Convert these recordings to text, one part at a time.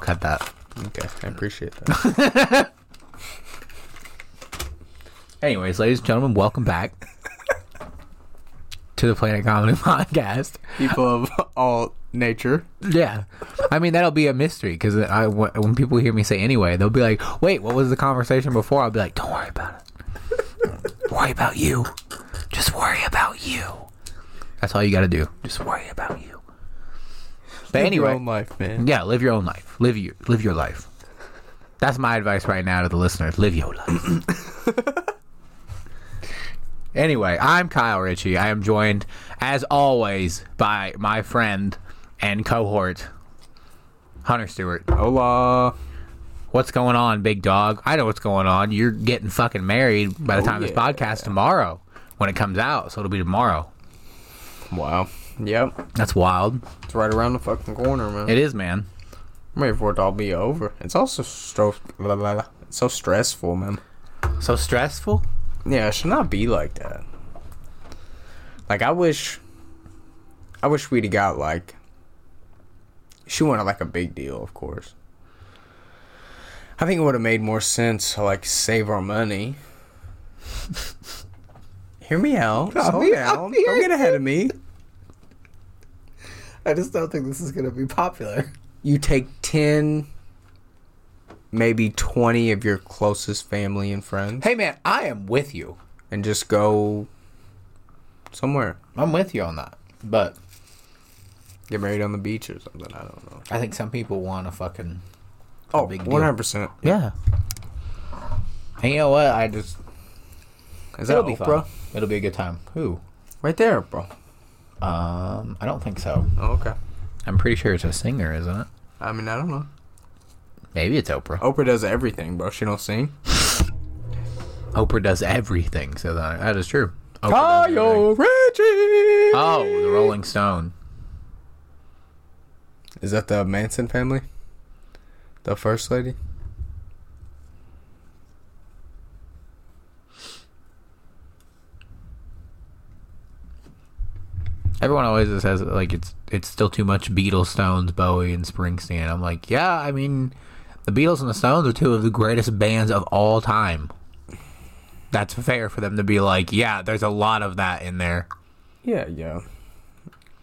cut that. Okay, I appreciate that. Anyways, ladies and gentlemen, welcome back to the Planet Comedy Podcast. People of all nature. Yeah. I mean, that'll be a mystery, because when people hear me say anyway, they'll be like, wait, what was the conversation before? I'll be like, don't worry about it. Worry about you. Just worry about you. That's all you got to do. Just worry about you. But anyway, live your own life, man. Yeah, live your own life. Live your life. That's my advice right now to the listeners. Live your life. Anyway, I'm Kyle Richey. I am joined, as always, by my friend and cohort, Hunter Stewart. Hola. What's going on, big dog? I know what's going on. You're getting fucking married by the time this podcast tomorrow, when it comes out. So it'll be tomorrow. Wow. Yep. That's wild. It's right around the fucking corner, man. It is, man. I'm ready for it to all be over. It's also so stressful, man. So stressful? Yeah, it should not be like that. Like, I wish we'd have got, like... She wanted, like, a big deal, of course. I think it would have made more sense to, like, save our money. Hear me out. Slow down. Don't get ahead of me. I just don't think this is going to be popular. You take 10, maybe 20 of your closest family and friends. Hey, man, I am with you. And just go somewhere. I'm with you on that. But get married on the beach or something. I don't know. I think some people want a fucking big deal. 100%. Yeah. And you know what? I just... It'll be fun. It'll be a good time. Who? Right there, bro. I don't think so. Oh, okay. I'm pretty sure it's a singer, isn't it? I mean, I don't know. Maybe it's Oprah. Oprah does everything, bro. She don't sing. Oprah does everything, so that is true. Kyle Richey! Oh, the Rolling Stone. Is that the Manson family? The first lady? Everyone always says, like, it's still too much Beatles, Stones, Bowie, and Springsteen. I'm like, yeah, I mean, the Beatles and the Stones are two of the greatest bands of all time. That's fair for them to be like, yeah, there's a lot of that in there. Yeah.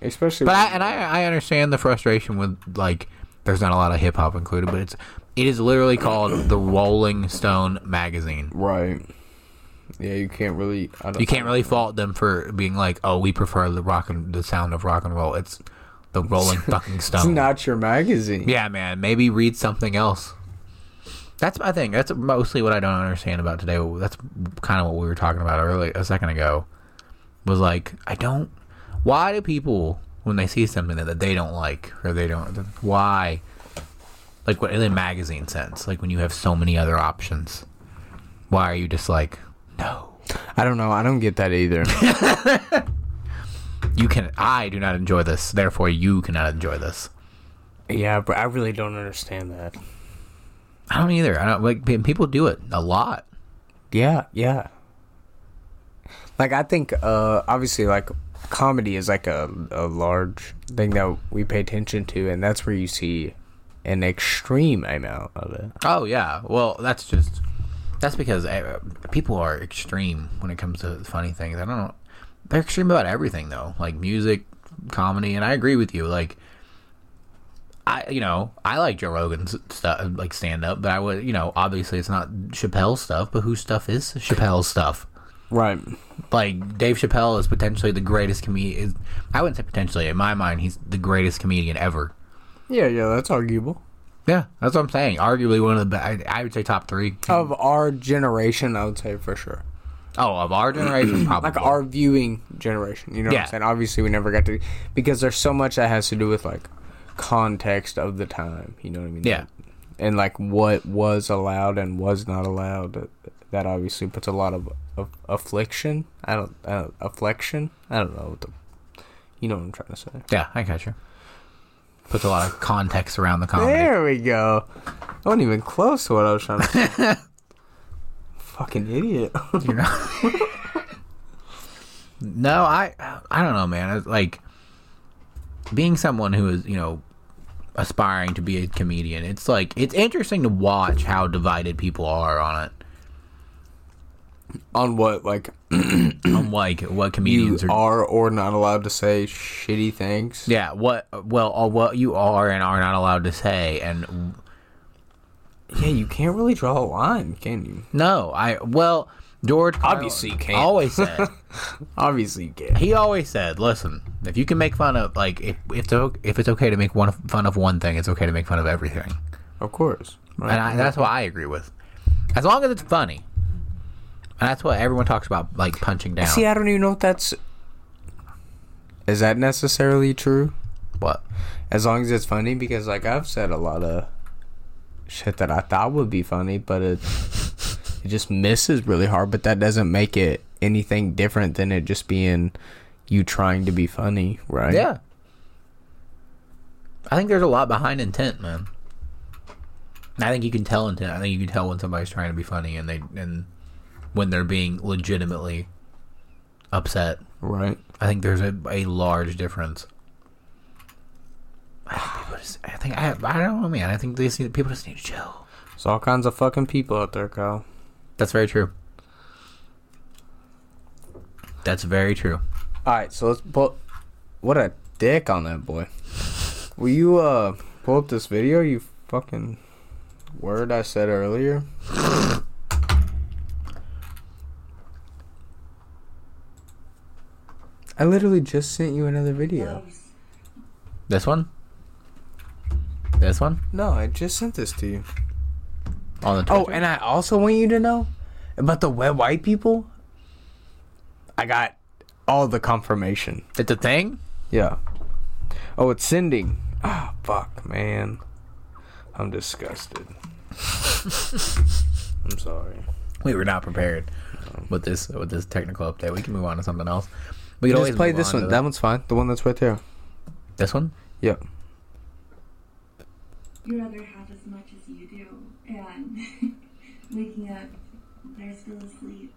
Especially... But I understand the frustration with, like, there's not a lot of hip-hop included, but it is literally called the Rolling Stone magazine. Right. Yeah, you can't really... You can't really fault them for being like, oh, we prefer the sound of rock and roll. It's the Rolling fucking Stone. It's not your magazine. Yeah, man. Maybe read something else. That's my thing. That's mostly what I don't understand about today. That's kind of what we were talking about earlier, a second ago. Was like, why do people, when they see something that they don't like, or they don't... Why? Like, what in a magazine sense? Like, when you have so many other options. Why are you just like... No. I don't know. I don't get that either. I do not enjoy this. Therefore, you cannot enjoy this. Yeah, but I really don't understand that. I don't either. I don't like people do it a lot. Yeah. Like, I think, obviously, like, comedy is like a large thing that we pay attention to, and that's where you see an extreme amount of it. Oh, yeah. Well, that's because people are extreme when it comes to funny things. I don't know. They're extreme about everything, though. Like, music, comedy, and I agree with you. Like, I like Joe Rogan's stuff, like, stand-up, but I would, obviously it's not Chappelle's stuff, but whose stuff is Chappelle's stuff? Right. Like, Dave Chappelle is potentially the greatest comedian. I wouldn't say potentially. In my mind, he's the greatest comedian ever. Yeah, that's arguable. Yeah, that's what I'm saying. Arguably one of the best. I would say top three. Of our generation, I would say for sure. Oh, of our generation, probably. Like our viewing generation, what I'm saying? Obviously, we never got to... Because there's so much that has to do with, like, context of the time, you know what I mean? Yeah. And, like, what was allowed and was not allowed, that obviously puts a lot of affliction. I don't know. You know what I'm trying to say. Yeah, I got you. Puts a lot of context around the comedy. There we go. I wasn't even close to what I was trying to say. Fucking idiot. You're not... No, I don't know, man. It's like, being someone who is, aspiring to be a comedian. It's like, it's interesting to watch how divided people are on it. On what, like... on, like, what comedians you are or not allowed to say shitty things. Yeah, what you are and are not allowed to say, and... Yeah, you can't really draw a line, can you? No, well, George Carlin obviously can't. Always said. Obviously can't. He always said, listen, if you can make fun of, like, if it's okay to make fun of one thing, it's okay to make fun of everything. Of course. Right. And that's what I agree with. As long as it's funny. And that's what everyone talks about, like, punching down. See, I don't even know if that's... Is that necessarily true? What? As long as it's funny, because, like, I've said a lot of shit that I thought would be funny, but it just misses really hard, but that doesn't make it anything different than it just being you trying to be funny, right? Yeah. I think there's a lot behind intent, man. I think you can tell intent. I think you can tell when somebody's trying to be funny and when they're being legitimately upset. Right. I think there's a large difference. I don't know, man. I think people just need to chill. There's all kinds of fucking people out there, Kyle. That's very true. That's very true. Alright, so let's pull... What a dick on that boy. Will you, pull up this video, you fucking word I said earlier? I literally just sent you another video. This one? This one? No, I just sent this to you. On the Twitter. Oh, and I also want you to know about the wet white people. I got all the confirmation. It's a thing? Yeah. Oh, it's sending. Ah, oh, fuck, man. I'm disgusted. I'm sorry. We were not prepared with this technical update. We can move on to something else. We can always play this one. That one's fine. The one that's right there. This one? Yep. Your other half as much as you do, and waking up, they're still asleep,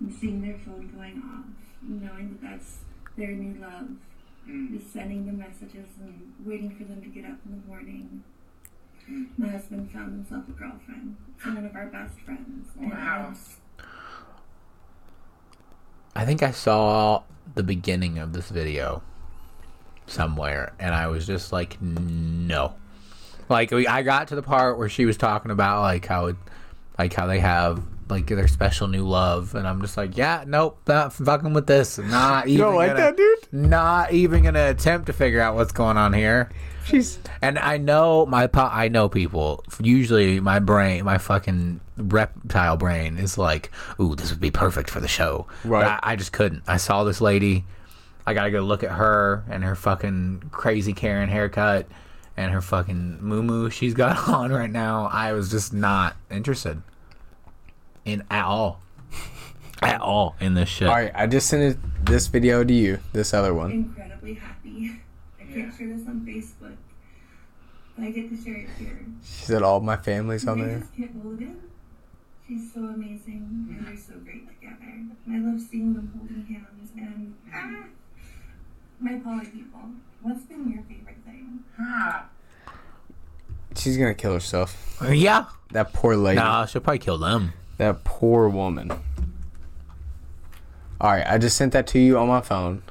and seeing their phone going off, knowing that that's their new love, just sending them messages and waiting for them to get up in the morning. My husband found himself a girlfriend, one of our best friends. Wow. I think I saw the beginning of this video somewhere, and I was just like, no. Like, I got to the part where she was talking about, like, how they have, like, their special new love. And I'm just like, yeah, nope, not fucking with this. Not even you don't like gonna, that, dude? Not even going to attempt to figure out what's going on here. And I know people. Usually my fucking reptile brain is like, ooh, this would be perfect for the show. Right. But I just couldn't. I saw this lady. I got to go look at her and her fucking crazy Karen haircut. And her fucking moo she's got on right now. I was just not interested at all in this shit. All right, I just sent this video to you. This other one. Incredibly happy. I share this on Facebook. I get to share it here. She said all my family's on there. I just can't hold it. She's so amazing, and they're so great together. I love seeing them holding hands and my poly people. What's been your favorite thing? She's gonna kill herself. Yeah. That poor lady. Nah, she'll probably kill them. That poor woman. Alright, I just sent that to you on my phone.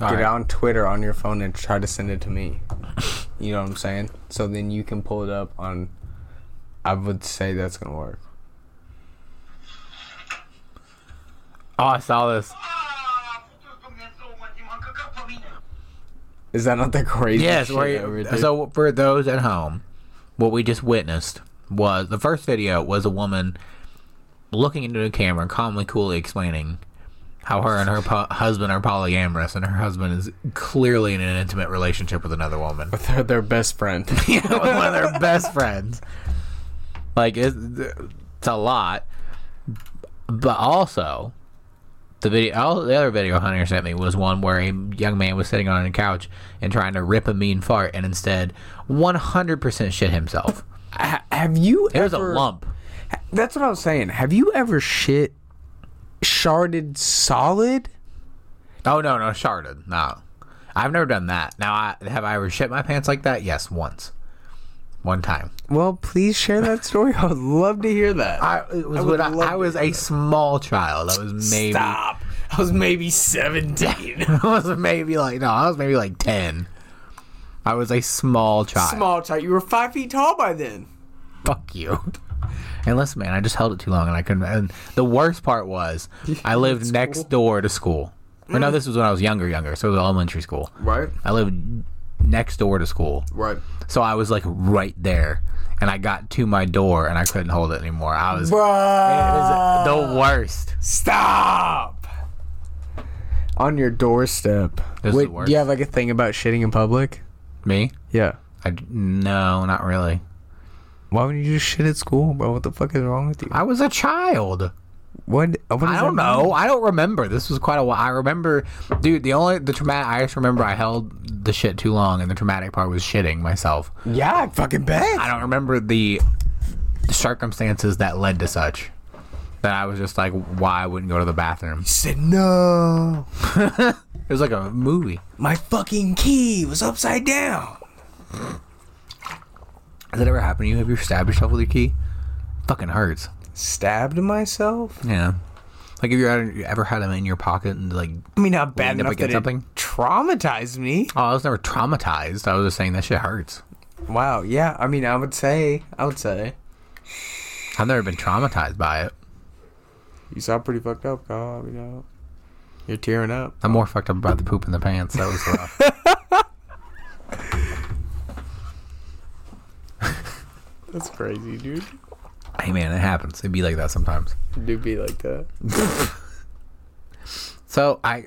All Get right. it on Twitter on your phone and try to send it to me. You know what I'm saying? So then you can pull it up on... I would say that's gonna work. Oh, I saw this. Is that not the crazy shit over there? So for those at home, what we just witnessed was the first video was a woman looking into a camera and calmly, coolly explaining how her and her husband are polyamorous, and her husband is clearly in an intimate relationship with another woman. With their best friend. Yeah, with one of their best friends. Like, it's a lot. But also... The other video Hunter sent me was one where a young man was sitting on a couch and trying to rip a mean fart, and instead 100% shit himself. Have you There's ever... There's a lump. That's what I was saying. Have you ever sharded solid? Oh, no, sharded. No. I've never done that. Now, have I ever shit my pants like that? Yes, once. One time. Well, please share that story. I would love to hear that. I was a small child. I was maybe 17. I was maybe like 10. I was a small child. You were 5 feet tall by then. Fuck you. And listen, man, I just held it too long, and I couldn't. And the worst part was, I lived next door to school. Or no, this was when I was younger. So it was elementary school. Right. I lived next door to school. Right. So I was like right there, and I got to my door, and I couldn't hold it anymore. It was the worst. Stop. On your doorstep. Wait, the worst. Do you have like a thing about shitting in public? Me? Yeah. No, not really. Why wouldn't you just shit at school, bro? What the fuck is wrong with you? I was a child. What I don't know. I don't remember. This was quite a while. I remember, dude, I just remember I held the shit too long, and the traumatic part was shitting myself. Yeah, I fucking bet. I don't remember the circumstances that led to such. That I was just like, why I wouldn't go to the bathroom. You said no. It was like a movie. My fucking key was upside down. Has that ever happened to you? Have you stabbed yourself with your key? Fucking hurts. Stabbed myself? Yeah. Like, have you ever had them in your pocket and, like... I mean, not bad enough that something? It traumatized me. Oh, I was never traumatized. I was just saying that shit hurts. Wow, yeah. I mean, I would say. I've never been traumatized by it. You sound pretty fucked up, Kyle. You know, you're tearing up. I'm more fucked up about the poop in the pants. That was rough. That's crazy, dude. Hey, man, it happens. It'd be like that sometimes. It do be like that. So, have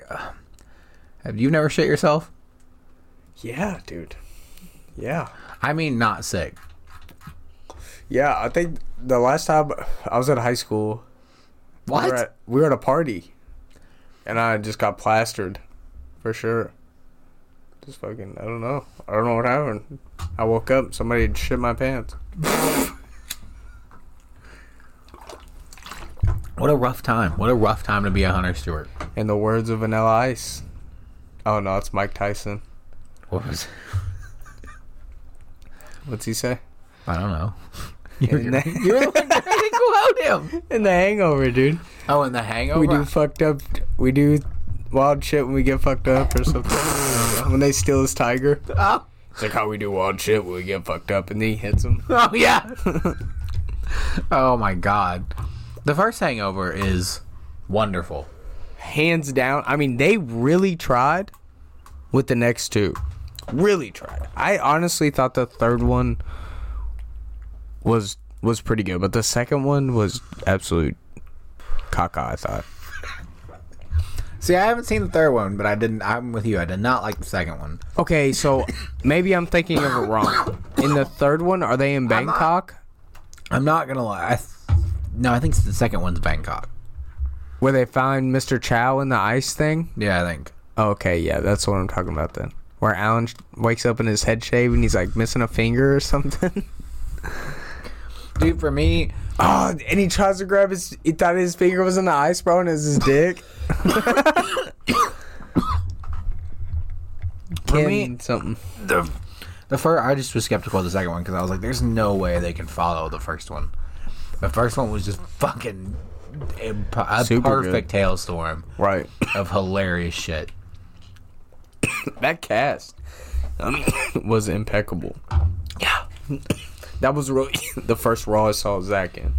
you never shit yourself? Yeah, dude. Yeah. I mean, not sick. Yeah, I think the last time I was in high school... What? We were at a party. And I just got plastered. For sure. Just fucking, I don't know. I don't know what happened. I woke up, somebody had shit my pants. What a rough time. What a rough time to be a Hunter Stewart. In the words of Vanilla Ice. Oh, no, it's Mike Tyson. What was it? What's he say? I don't know. You're the one trying to quote him. In The Hangover, dude. Oh, in The Hangover? We do wild shit when we get fucked up or something. When they steal his tiger. Oh. It's like how we do wild shit when we get fucked up and then he hits him. Oh, yeah. Oh, my God. The first Hangover is wonderful. Hands down. I mean, they really tried with the next two. Really tried. I honestly thought the third one was pretty good, but the second one was absolute caca, I thought. See, I haven't seen the third one, but I'm with you. I did not like the second one. Okay, so maybe I'm thinking of it wrong. In the third one, are they in Bangkok? I'm not going to lie. No, I think the second one's Bangkok. Where they find Mr. Chow in the ice thing? Yeah, I think. Okay, yeah, that's what I'm talking about then. Where Alan wakes up in his head shave and he's like missing a finger or something. Dude, for me... Oh, and he tries to grab his... He thought his finger was in the ice, bro, and it was his dick. For me, something. The first... I just was skeptical of the second one because I was like, there's no way they can follow the first one. The first one was just fucking a perfect hailstorm, right? Of hilarious shit. That cast, I mean, was impeccable. Yeah, that was really the first Raw I saw Zach in.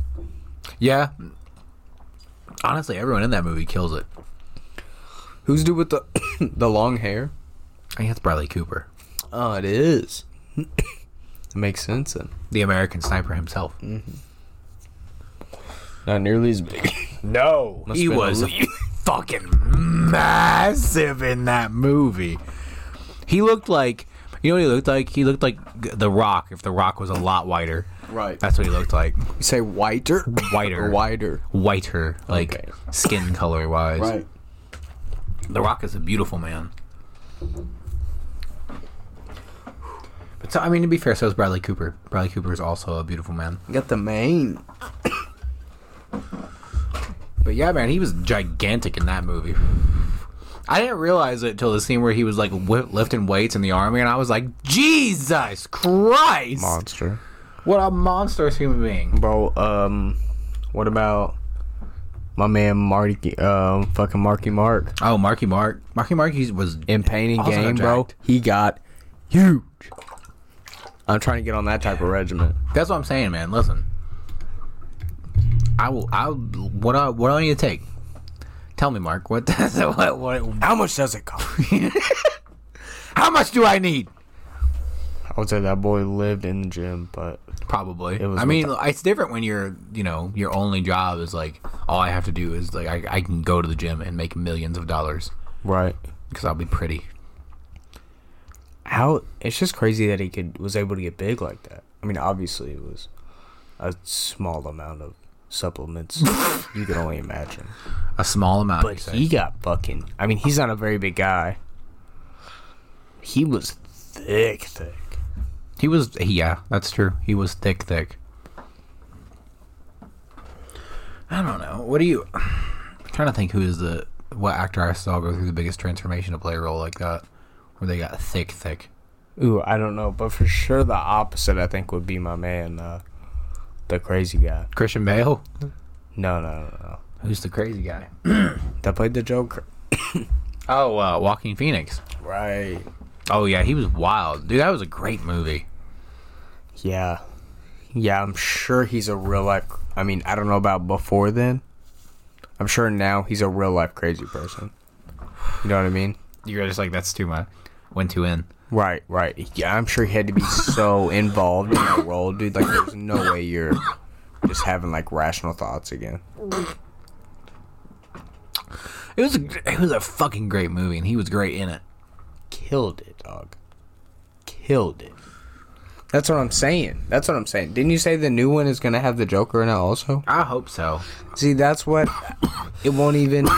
Yeah, honestly, everyone in that movie kills it. Who's dude with the the long hair? I think it's Bradley Cooper. Oh, it is. It makes sense then. The American Sniper himself. Mm-hmm. Not nearly as big. No. He was fucking massive in that movie. He looked like... You know what he looked like? He looked like The Rock, if The Rock was a lot whiter. Right. That's what he looked like. You say whiter? Whiter. Wider. Whiter. Like, okay. Skin color-wise. Right. The Rock is a beautiful man. But so, I mean, to be fair, so is Bradley Cooper. Bradley Cooper is also a beautiful man. You got the mane. But yeah, man, he was gigantic in that movie. I didn't realize it until the scene where he was like lifting weights in the army, and I was like, Jesus Christ, monster! What a monstrous human being, bro. What about my man Marky? Fucking Marky Mark. Oh, Marky Mark. Marky Mark was in Pain and Gain, bro. He got huge. I'm trying to get on that type of regimen. That's what I'm saying, man. Listen, what do I need to take? Tell me, Mark. What? How much does it cost? How much do I need? I would say that boy lived in the gym, but probably. It's different when your only job is like, all I have to do is like I can go to the gym and make millions of dollars, right? Because I'll be pretty. How it's just crazy that was able to get big like that. I mean, obviously it was a small amount of supplements. You can only imagine a small amount. But he got fucking. I mean, he's not a very big guy. He was thick. He was, yeah, that's true. He was thick. I don't know. I'm trying to think what actor I saw go through the biggest transformation to play a role like that, where they got thick. Ooh, I don't know, but for sure the opposite I think would be my man, the crazy guy, Christian Bale. No. Who's the crazy guy that played the Joker? Oh, Joaquin Phoenix. Right. Oh yeah, he was wild, dude. That was a great movie. Yeah, I'm sure he's a real life. I mean, I don't know about before then. I'm sure now he's a real life crazy person. You know what I mean? You're just like, that's too much. Went too in. Right. Yeah, I'm sure he had to be so involved in that role, dude. Like, there's no way you're just having like rational thoughts again. It was a fucking great movie, and he was great in it. Killed it, dog. Killed it. That's what I'm saying. Didn't you say the new one is gonna have the Joker in it also? I hope so. See, that's what it won't even.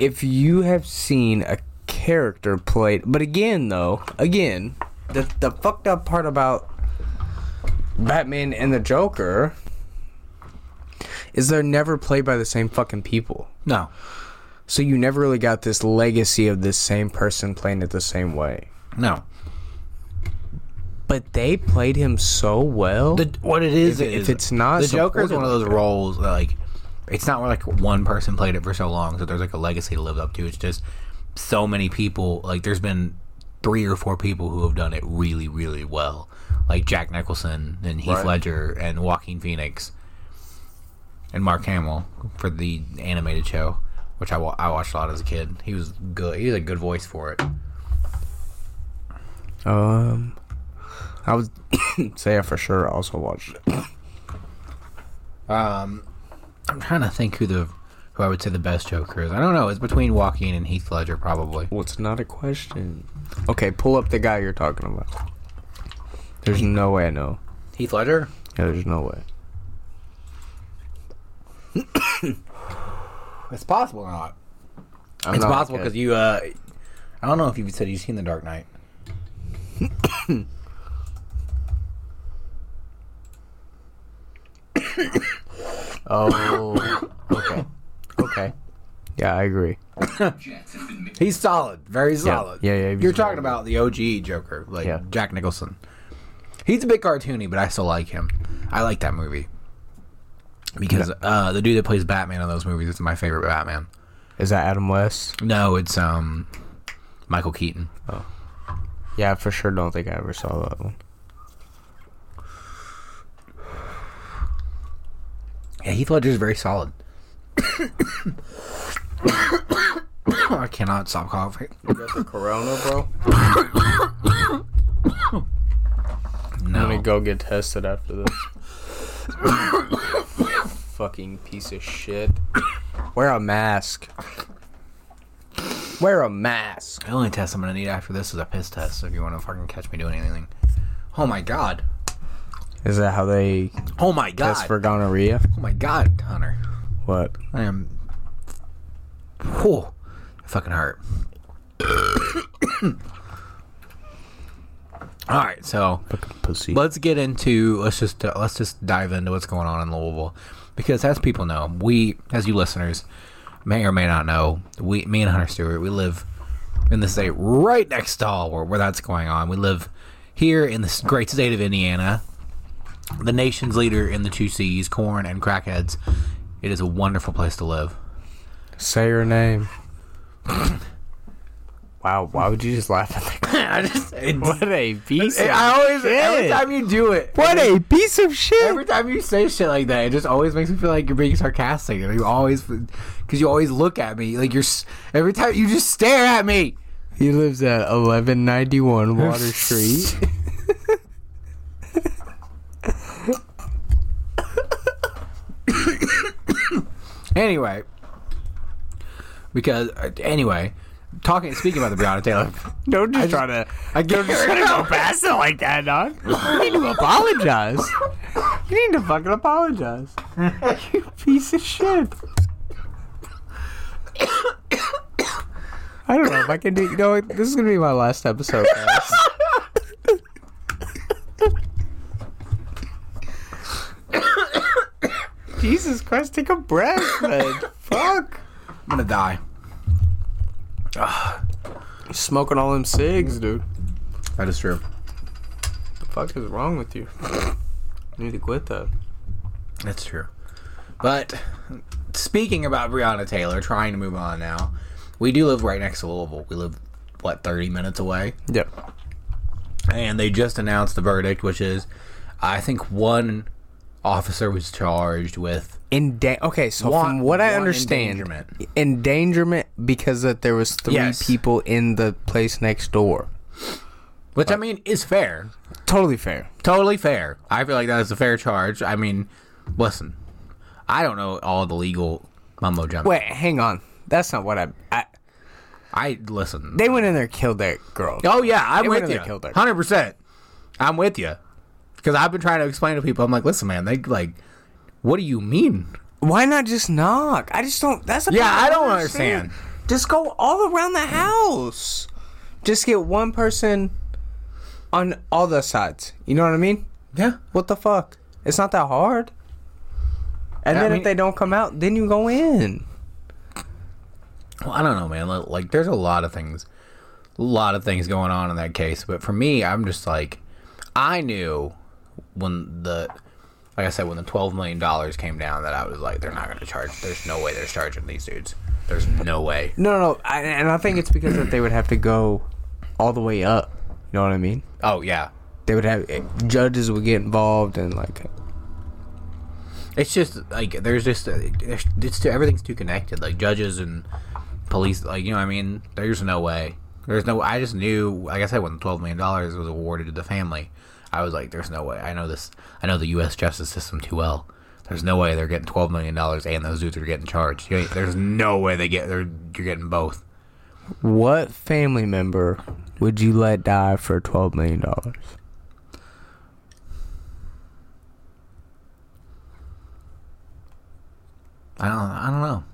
If you have seen a character played, but again, the fucked up part about Batman and the Joker is they're never played by the same fucking people. No. So you never really got this legacy of this same person playing it the same way. No. But they played him so well. It's not the Joker is one of those roles that, like, it's not like one person played it for so long, so there's like a legacy to live up to. It's just so many people. Like, there's been 3 or 4 people who have done it really, really well, like Jack Nicholson and Heath Ledger and Joaquin Phoenix and Mark Hamill for the animated show, which I watched a lot as a kid. He was good. He had a good voice for it. I would say I for sure also watched it. I'm trying to think who I would say the best Joker is. I don't know. It's between Joaquin and Heath Ledger, probably. Well, it's not a question. Okay, pull up the guy you're talking about. There's no way I know. Heath Ledger? Yeah, there's no way. It's possible or not. It's possible because you, I don't know if you've said you've seen The Dark Knight. Oh, okay. Yeah, I agree. He's solid, very solid. Yeah. You're talking about the OG Joker, like Jack Nicholson. He's a bit cartoony, but I still like him. I like that movie because the dude that plays Batman in those movies is my favorite Batman. Is that Adam West? No, it's Michael Keaton. Oh, yeah, I for sure don't think I ever saw that one. Yeah, Heath Ledger is very solid. I cannot stop coughing. You got the corona, bro? No. I'm gonna go get tested after this. Fucking piece of shit. Wear a mask. The only test I'm gonna need after this is a piss test, so if you wanna fucking catch me doing anything. Oh my god. Is that how they test for gonorrhea? Oh my god, Hunter. What? I am... Whew. It fucking hurt. Alright, so... Fucking pussy. Let's just dive into what's going on in Louisville. Because as people know, as you listeners, may or may not know, me and Hunter Stewart, we live in the state right next to where that's going on. We live here in this great state of Indiana, the nation's leader in the two C's, corn and crackheads. It is a wonderful place to live. Say your name. Wow, why would you just laugh at that? What a piece of shit. Every time you do it. What a piece of shit. Every time you say shit like that, it just always makes me feel like you're being sarcastic. And because you always look at me. Like every time you just stare at me. He lives at 1191 Water Street. Anyway, speaking about the Breonna Taylor. Don't just try to. I don't just try to go past it like that, dog. You need to apologize. You need to fucking apologize. You piece of shit. I don't know if I can do. You know what? This is gonna be my last episode, guys. Jesus Christ, take a breath, man. Fuck. I'm gonna die. You're smoking all them cigs, dude. That is true. The fuck is wrong with you? You need to quit that. That's true. But speaking about Breonna Taylor, trying to move on now, we do live right next to Louisville. We live, 30 minutes away? Yep. And they just announced the verdict, which is, I think one officer was charged with from what I understand, endangerment because that there was three people in the place next door, which is fair. Totally fair. I feel like that is a fair charge. I mean, listen, I don't know all the legal mumbo jumbo. Wait, hang on, that's not what I listen. They went in there, killed that girl. Oh yeah, I'm with you, 100%. I'm with you. Because I've been trying to explain to people, I'm like, listen, man, what do you mean? Why not just knock? I just don't. That's I don't understand. Just go all around the house. Just get one person on all the sides. You know what I mean? Yeah. What the fuck? It's not that hard. And if they don't come out, then you go in. Well, I don't know, man. Like, there's a lot of things going on in that case. But for me, I'm just like, I knew. When the $12 million came down, that I was like, they're not going to charge. There's no way they're charging these dudes. There's no way. No. I think it's because that they would have to go all the way up. You know what I mean? Oh, yeah. They would have... judges would get involved and, It's just, there's just... everything's too connected. Judges and police, you know what I mean? There's no way. I just knew... Like I said, when the $12 million was awarded to the family... I was like, there's no way. I know the U.S. justice system too well. There's no way they're getting $12 million and those dudes are getting charged. There's no way you're getting both. What family member would you let die for $12 million? I don't know.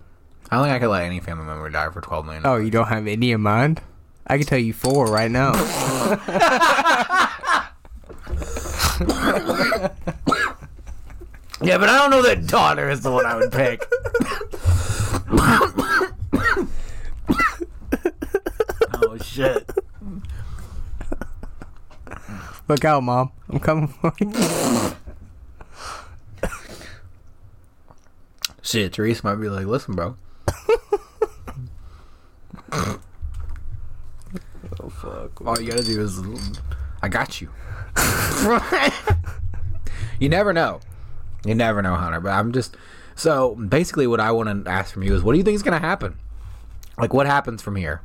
I don't think I could let any family member die for $12 million. Oh, you don't have any in mind? I can tell you 4 right now. Yeah, but I don't know that daughter is the one I would pick. Oh shit! Look out, Mom! I'm coming for you. Shit, Therese might be like, "Listen, bro." Oh fuck! All you gotta do is, I got you. You never know, Hunter, but I'm just... So, basically what I want to ask from you is, what do you think is going to happen? What happens from here?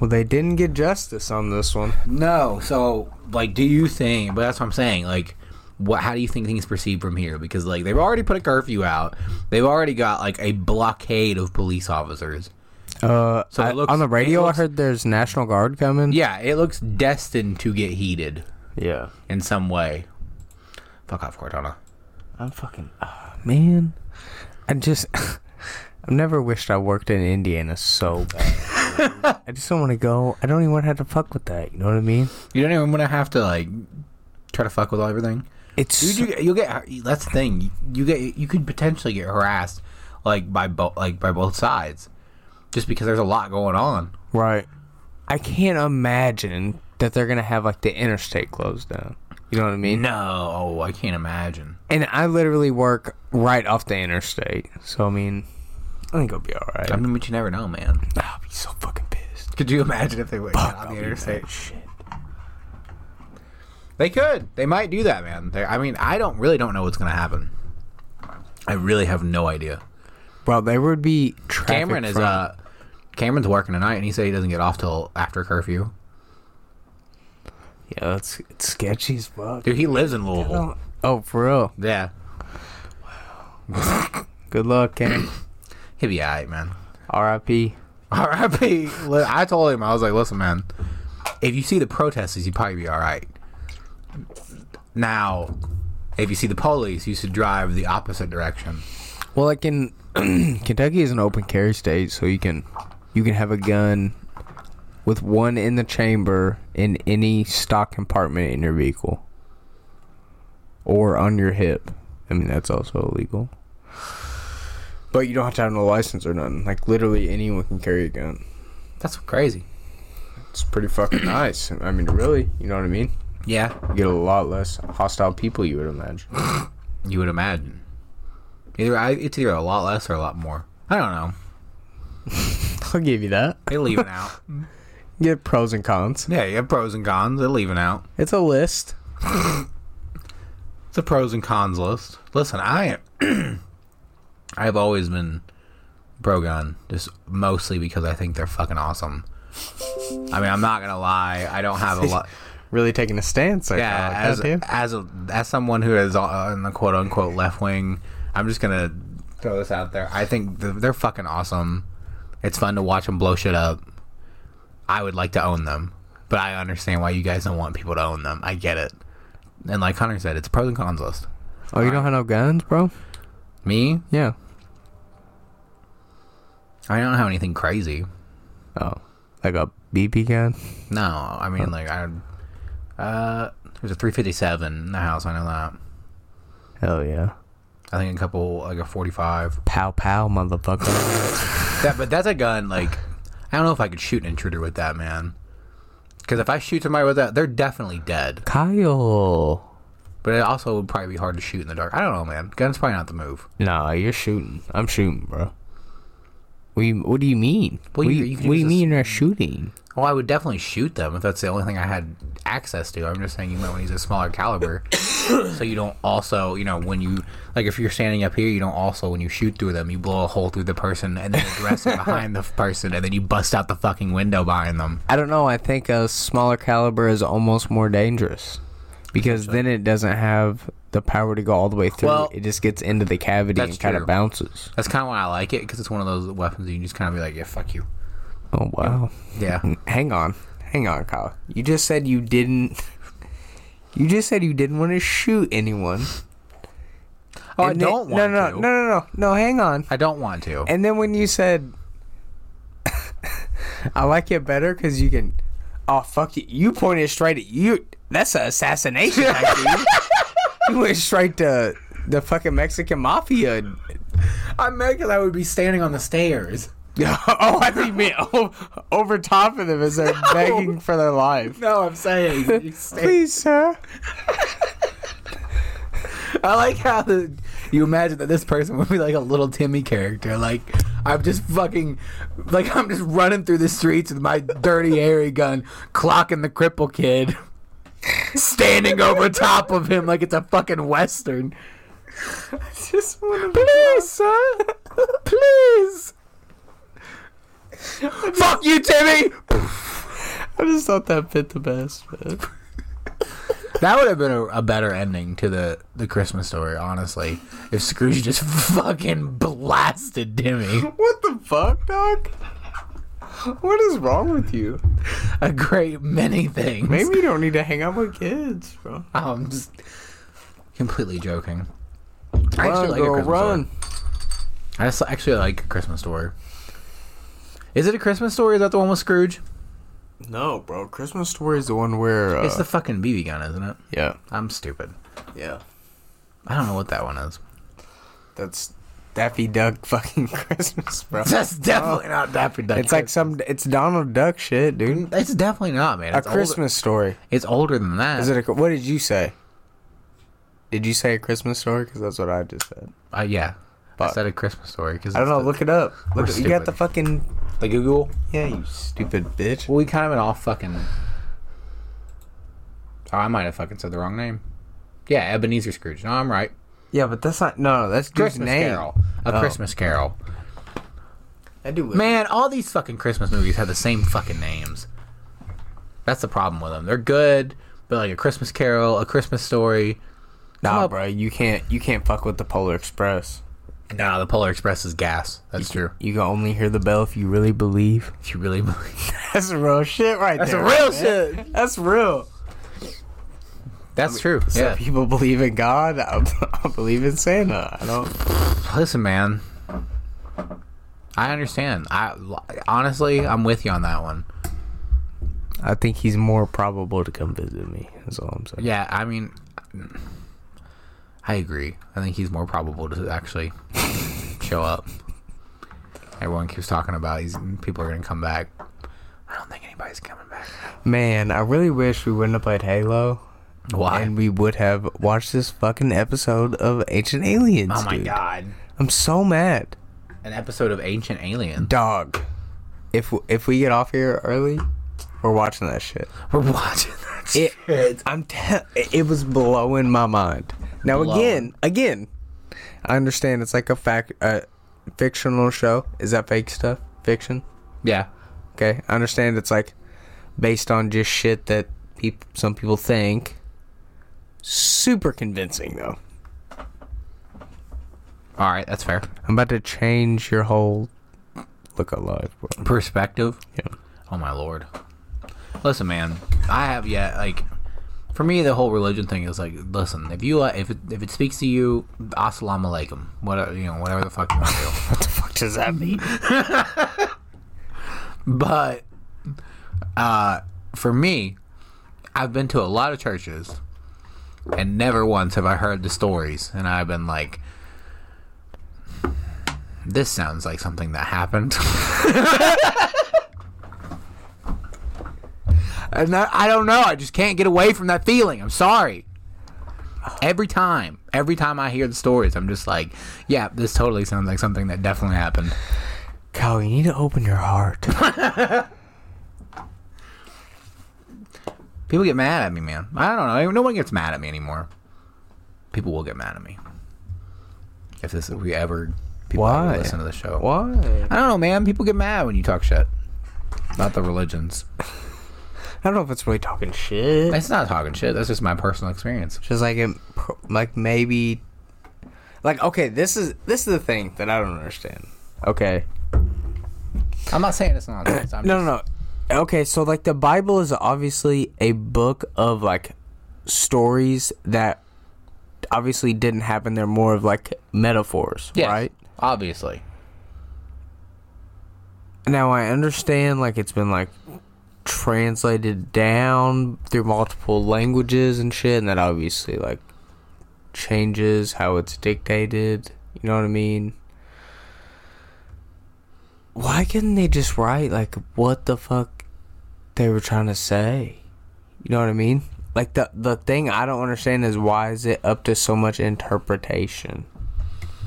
Well, they didn't get justice on this one. No, so, do you think... But that's what I'm saying, how do you think things proceed from here? Because, they've already put a curfew out. They've already got, a blockade of police officers. On the radio, I heard there's National Guard coming. Yeah, it looks destined to get heated. Yeah. In some way. Fuck off, Cortana. I'm fucking... Oh, man. I've never wished I worked in Indiana so bad. I just don't want to go. I don't even want to have to fuck with that. You know what I mean? You don't even want to have to, try to fuck with everything. It's... You'll get... That's the thing. You could potentially get harassed... by both sides, just because there's a lot going on. Right. I can't imagine that they're gonna have the interstate closed down. You know what I mean? No, I can't imagine. And I literally work right off the interstate, so I mean, I think it'll be all right. I mean, but you never know, man. I'll be so fucking pissed. Could you imagine if they went on the interstate? Shit. They could. They might do that, man. I don't know what's gonna happen. I really have no idea. Bro, there would be traffic. Cameron's working tonight, and he said he doesn't get off till after curfew. Yeah, it's sketchy as fuck. Dude, he lives in Louisville. Oh, for real? Yeah. Wow. Good luck, Cam. He'll be all right, man. R.I.P. R.I.P. I told him, I was like, listen, man, if you see the protesters, you'd probably be all right. Now, if you see the police, you should drive the opposite direction. Well, Kentucky is an open carry state, so you can have a gun with one in the chamber in any stock compartment in your vehicle or on your hip. I mean, that's also illegal. But you don't have to have no license or nothing. Literally anyone can carry a gun. That's crazy. It's pretty fucking nice. I mean, really, you know what I mean? Yeah. You get a lot less hostile people, you would imagine. You would imagine. It's either a lot less or a lot more. I don't know. I'll give you that. They're leaving out. You have pros and cons. Yeah, you have pros and cons. They're leaving out. It's a list. It's a pros and cons list. Listen, I've always been pro-gun, just mostly because I think they're fucking awesome. I mean, I'm not going to lie. I don't have a lot... Really taking a stance. As someone who is in the quote-unquote left wing... I'm just going to throw this out there. I think they're fucking awesome. It's fun to watch them blow shit up. I would like to own them, but I understand why you guys don't want people to own them. I get it. And like Hunter said, it's a pros and cons list. Oh, you don't have no guns, bro? Me? Yeah. I don't have anything crazy. Oh, like a BP gun? No, I mean, there's a 357 in the house. I know that. Hell yeah. I think a couple, a 45. Pow, pow, motherfucker. But that's a gun, I don't know if I could shoot an intruder with that, man. Because if I shoot somebody with that, they're definitely dead. Kyle. But it also would probably be hard to shoot in the dark. I don't know, man. Gun's probably not the move. Nah, you're shooting. I'm shooting, bro. What do you mean? Well, what do you mean you're shooting? Well, I would definitely shoot them if that's the only thing I had access to. I'm just saying you might want to use a smaller caliber. So you don't also, when you... if you're standing up here, you don't also, when you shoot through them, you blow a hole through the person and then the rest behind the person and then you bust out the fucking window behind them. I don't know. I think a smaller caliber is almost more dangerous because then it doesn't have the power to go all the way through. Well, it just gets into the cavity and kind of bounces. That's kind of why I like it because it's one of those weapons that you just kind of be like, yeah, fuck you. Oh, wow. Yeah. Hang on, Kyle. You just said you didn't want to shoot anyone. Oh, I don't want to. No, hang on. I don't want to. And then when you said, I like it better because you can, oh, fuck you. You pointed straight at you. That's an assassination, actually. You went straight to the fucking Mexican mafia. I'm mad because I would be standing on the stairs. Oh, I think me over top of them as they're begging for their life. No, I'm saying, please, sir. I like how you imagine that this person would be like a little Timmy character. I'm just running through the streets with my dirty, hairy gun, clocking the cripple kid, standing over top of him like it's a fucking Western. I just want to please, sir. Please. Fuck you, Timmy. I just thought that fit the best, man. That would have been a better ending to the Christmas story, honestly. If Scrooge just fucking blasted Timmy. What the fuck, Doc? What is wrong with you? A great many things. Maybe you don't need to hang out with kids, bro. I'm just completely joking. I actually like a Christmas story. I just actually like a Christmas story. Is it a Christmas story? Is that the one with Scrooge? No, bro. Christmas story is the one where... it's the fucking BB gun, isn't it? Yeah. I'm stupid. Yeah. I don't know what that one is. That's Daffy Duck fucking Christmas, bro. That's definitely not Daffy Duck. It's Christmas. Like some... It's Donald Duck shit, dude. It's definitely not, man. It's A Christmas Story. It's older than that. Is it a... What did you say? Did you say A Christmas Story? Because that's what I just said. Yeah. Fuck. I said A Christmas Story. Cause I don't know. Look it up. Look, you got the fucking... The Google? Yeah, you stupid bitch. Well, we kind of went all fucking... Oh, I might have fucking said the wrong name. Yeah, Ebenezer Scrooge. No, I'm right. Yeah, but that's not... No, that's dude's name. Carol. A Christmas Carol. That dude. Man, all these fucking Christmas movies have the same fucking names. That's the problem with them. They're good, but like A Christmas Carol, A Christmas Story. Nah, bro, you can't fuck with the Polar Express. Nah, the Polar Express is gas. That's true. You can only hear the bell if you really believe. If you really believe. That's real shit right there. That's real shit. That's real. That's true. Some people believe in God. I believe in Santa. I don't. Listen, man. I understand. Honestly, I'm with you on that one. I think he's more probable to come visit me. That's all I'm saying. Yeah, I mean, I agree. I think he's more probable to actually show up. Everyone keeps talking about these people are going to come back. I don't think anybody's coming back. Man, I really wish we wouldn't have played Halo. Why? And we would have watched this fucking episode of Ancient Aliens. Oh my god! I'm so mad. An episode of Ancient Aliens. Dog. If we get off here early, we're watching that shit. We're watching that shit. It was blowing my mind. Now again, I understand it's like a fictional show. Is that fake stuff? Fiction? Yeah. Okay. I understand it's like based on just shit that some people think. Super convincing, though. All right, that's fair. I'm about to change your whole look at life, bro. Perspective. Yeah. Oh my lord. Listen, man. I have yet for me the whole religion thing is like, listen, if it speaks to you, assalamu alaikum. Whatever, whatever the fuck you want to do. What the fuck does that mean? But for me, I've been to a lot of churches. And never once have I heard the stories. And I've been like, this sounds like something that happened. And I don't know. I just can't get away from that feeling. I'm sorry. Every time I hear the stories, I'm just like, yeah, this totally sounds like something that definitely happened. Kyle, you need to open your heart. People get mad at me, man. I don't know. No one gets mad at me anymore. People will get mad at me. If people ever listen to the show. Why? I don't know, man. People get mad when you talk shit about the religions. I don't know if it's really talking shit. It's not talking shit. That's just my personal experience. Just okay, this is the thing that I don't understand. Okay. I'm not saying it's not. No. Okay, so the Bible is obviously a book of stories that obviously didn't happen. They're more of metaphors, yes, right? Obviously. Now I understand it's been translated down through multiple languages and shit, and that obviously changes how it's dictated. You know what I mean? Why couldn't they just write, what the fuck they were trying to say? You know what I mean? The thing I don't understand is why is it up to so much interpretation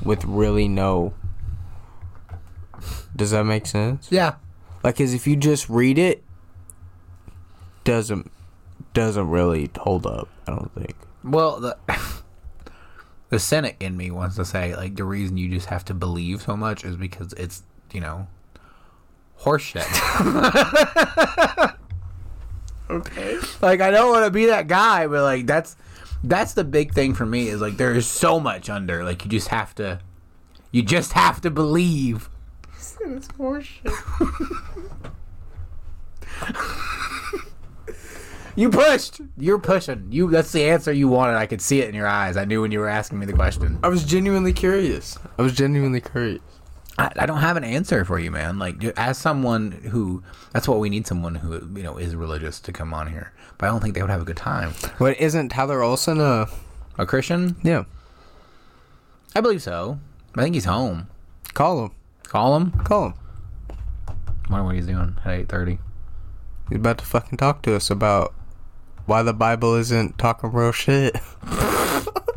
with really no... Does that make sense? Yeah. Because if you just read it, doesn't really hold up, I don't think. Well, the cynic in me wants to say, the reason you just have to believe so much is because it's... horseshit. Okay. I don't want to be that guy, but that's the big thing for me is there is so much under. You just have to believe. He said it's horseshit. You pushed. You're pushing. That's the answer you wanted. I could see it in your eyes. I knew when you were asking me the question. I was genuinely curious. I don't have an answer for you, man. As someone who... That's what we need, someone who, is religious to come on here. But I don't think they would have a good time. But isn't Tyler Olson a Christian? Yeah. I believe so. I think he's home. Call him. I wonder what he's doing at 8:30. He's about to fucking talk to us about why the Bible isn't talking real shit. I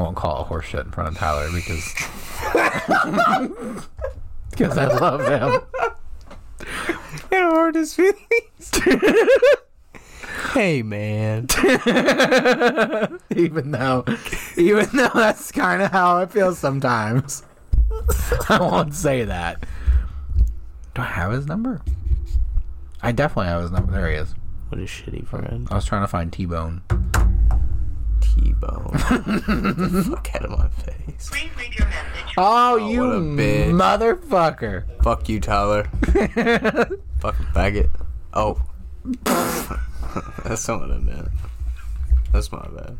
won't call it horse shit in front of Tyler because I love him. It hurt his feelings. Hey, man. Even though that's kind of how I feel sometimes. I won't say that. Do I have his number? I definitely have his number. There he is. What a shitty friend. I was trying to find T-Bone. Get the fuck out of my face. Please leave your message. Oh, you motherfucker. Fuck you, Tyler. Fucking faggot. Oh. That's not what I meant. That's my bad.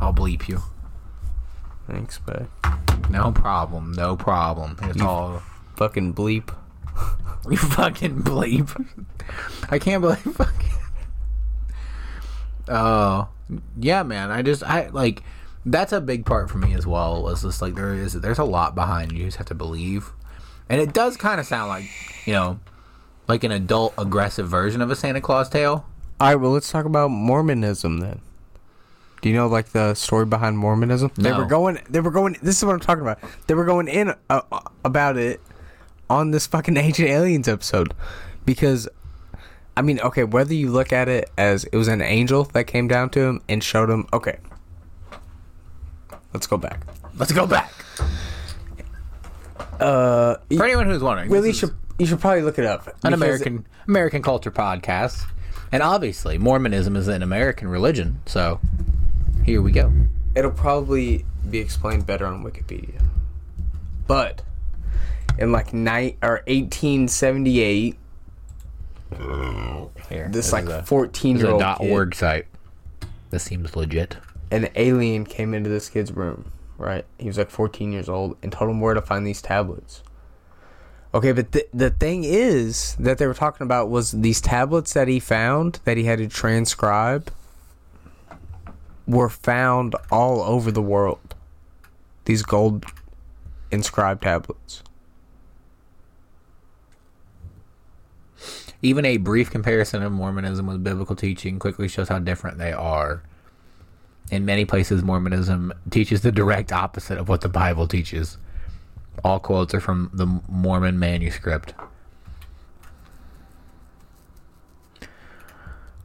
I'll bleep you. Thanks, babe. No problem. It's you all fucking bleep. You fucking bleep. I can't believe fucking. Oh, yeah, man. I like, that's a big part for me as well. It's just like there's a lot behind you. You just have to believe, and it does kind of sound like, you know, like an adult aggressive version of a Santa Claus tale. All right, well, let's talk about Mormonism then. Do you know like the story behind Mormonism? No. They were going. This is what I'm talking about. They were going in about it on this fucking Ancient Aliens episode because. I mean, okay, whether you look at it as it was an angel that came down to him and showed him, okay, let's go back. For anyone who's wondering. Really, you should probably look it up. An American culture podcast. And obviously, Mormonism is an American religion, so here we go. It'll probably be explained better on Wikipedia. But in like 1878... Here, this like 14-year-old .org site. This seems legit. An alien came into this kid's room, right? He was like 14 years old and told him where to find these tablets. Okay, but the thing is that they were talking about was these tablets that he found that he had to transcribe were found all over the world. These gold inscribed tablets. Even a brief comparison of Mormonism with biblical teaching quickly shows how different they are. In many places, Mormonism teaches the direct opposite of what the Bible teaches. All quotes are from the Mormon manuscript.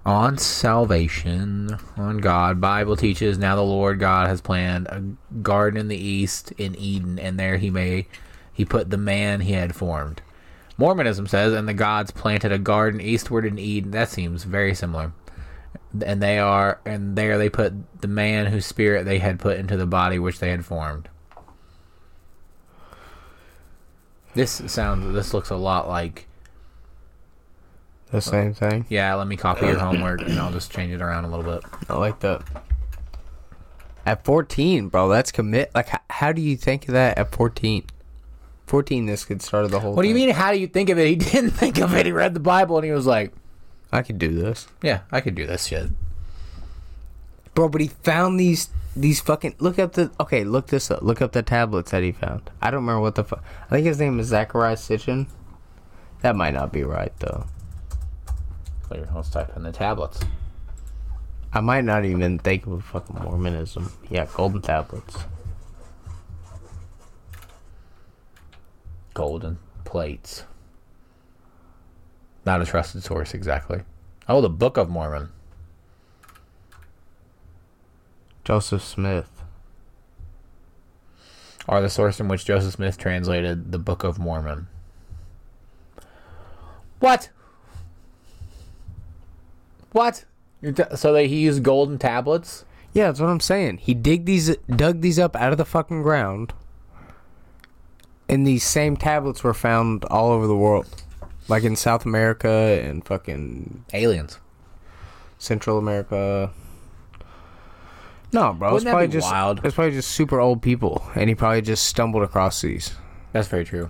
On salvation, on God, Bible teaches, now the Lord God has planned a garden in the east in Eden, and there he put the man he had formed. Mormonism says, and the gods planted a garden eastward in Eden. That seems very similar. And there they put the man whose spirit they had put into the body which they had formed. This looks a lot like the same thing. Yeah, let me copy your homework and I'll just change it around a little bit. I like that. At 14, bro, that's commit. Like, how do you think of that at 14? 14, this could start the whole thing. What do you mean, how do you think of it? He didn't think of it. He read the Bible and he was like, I could do this. Yeah, I could do this shit. Bro, but he found these fucking... Look this up. Look up the tablets that he found. I don't remember what the fuck... I think his name is Zachariah Sitchin. That might not be right, though. Let's type in the tablets. I might not even think of fucking Mormonism. Yeah, golden tablets. Golden plates. Not a trusted source, exactly. Oh, the Book of Mormon. Joseph Smith. Or the source from which Joseph Smith translated the Book of Mormon. What? He used golden tablets? Yeah, that's what I'm saying. He dug these up out of the fucking ground. And these same tablets were found all over the world. Like in South America and fucking... Aliens. Central America. No, bro. Wouldn't that be wild? It's probably just super old people. And he probably just stumbled across these. That's very true.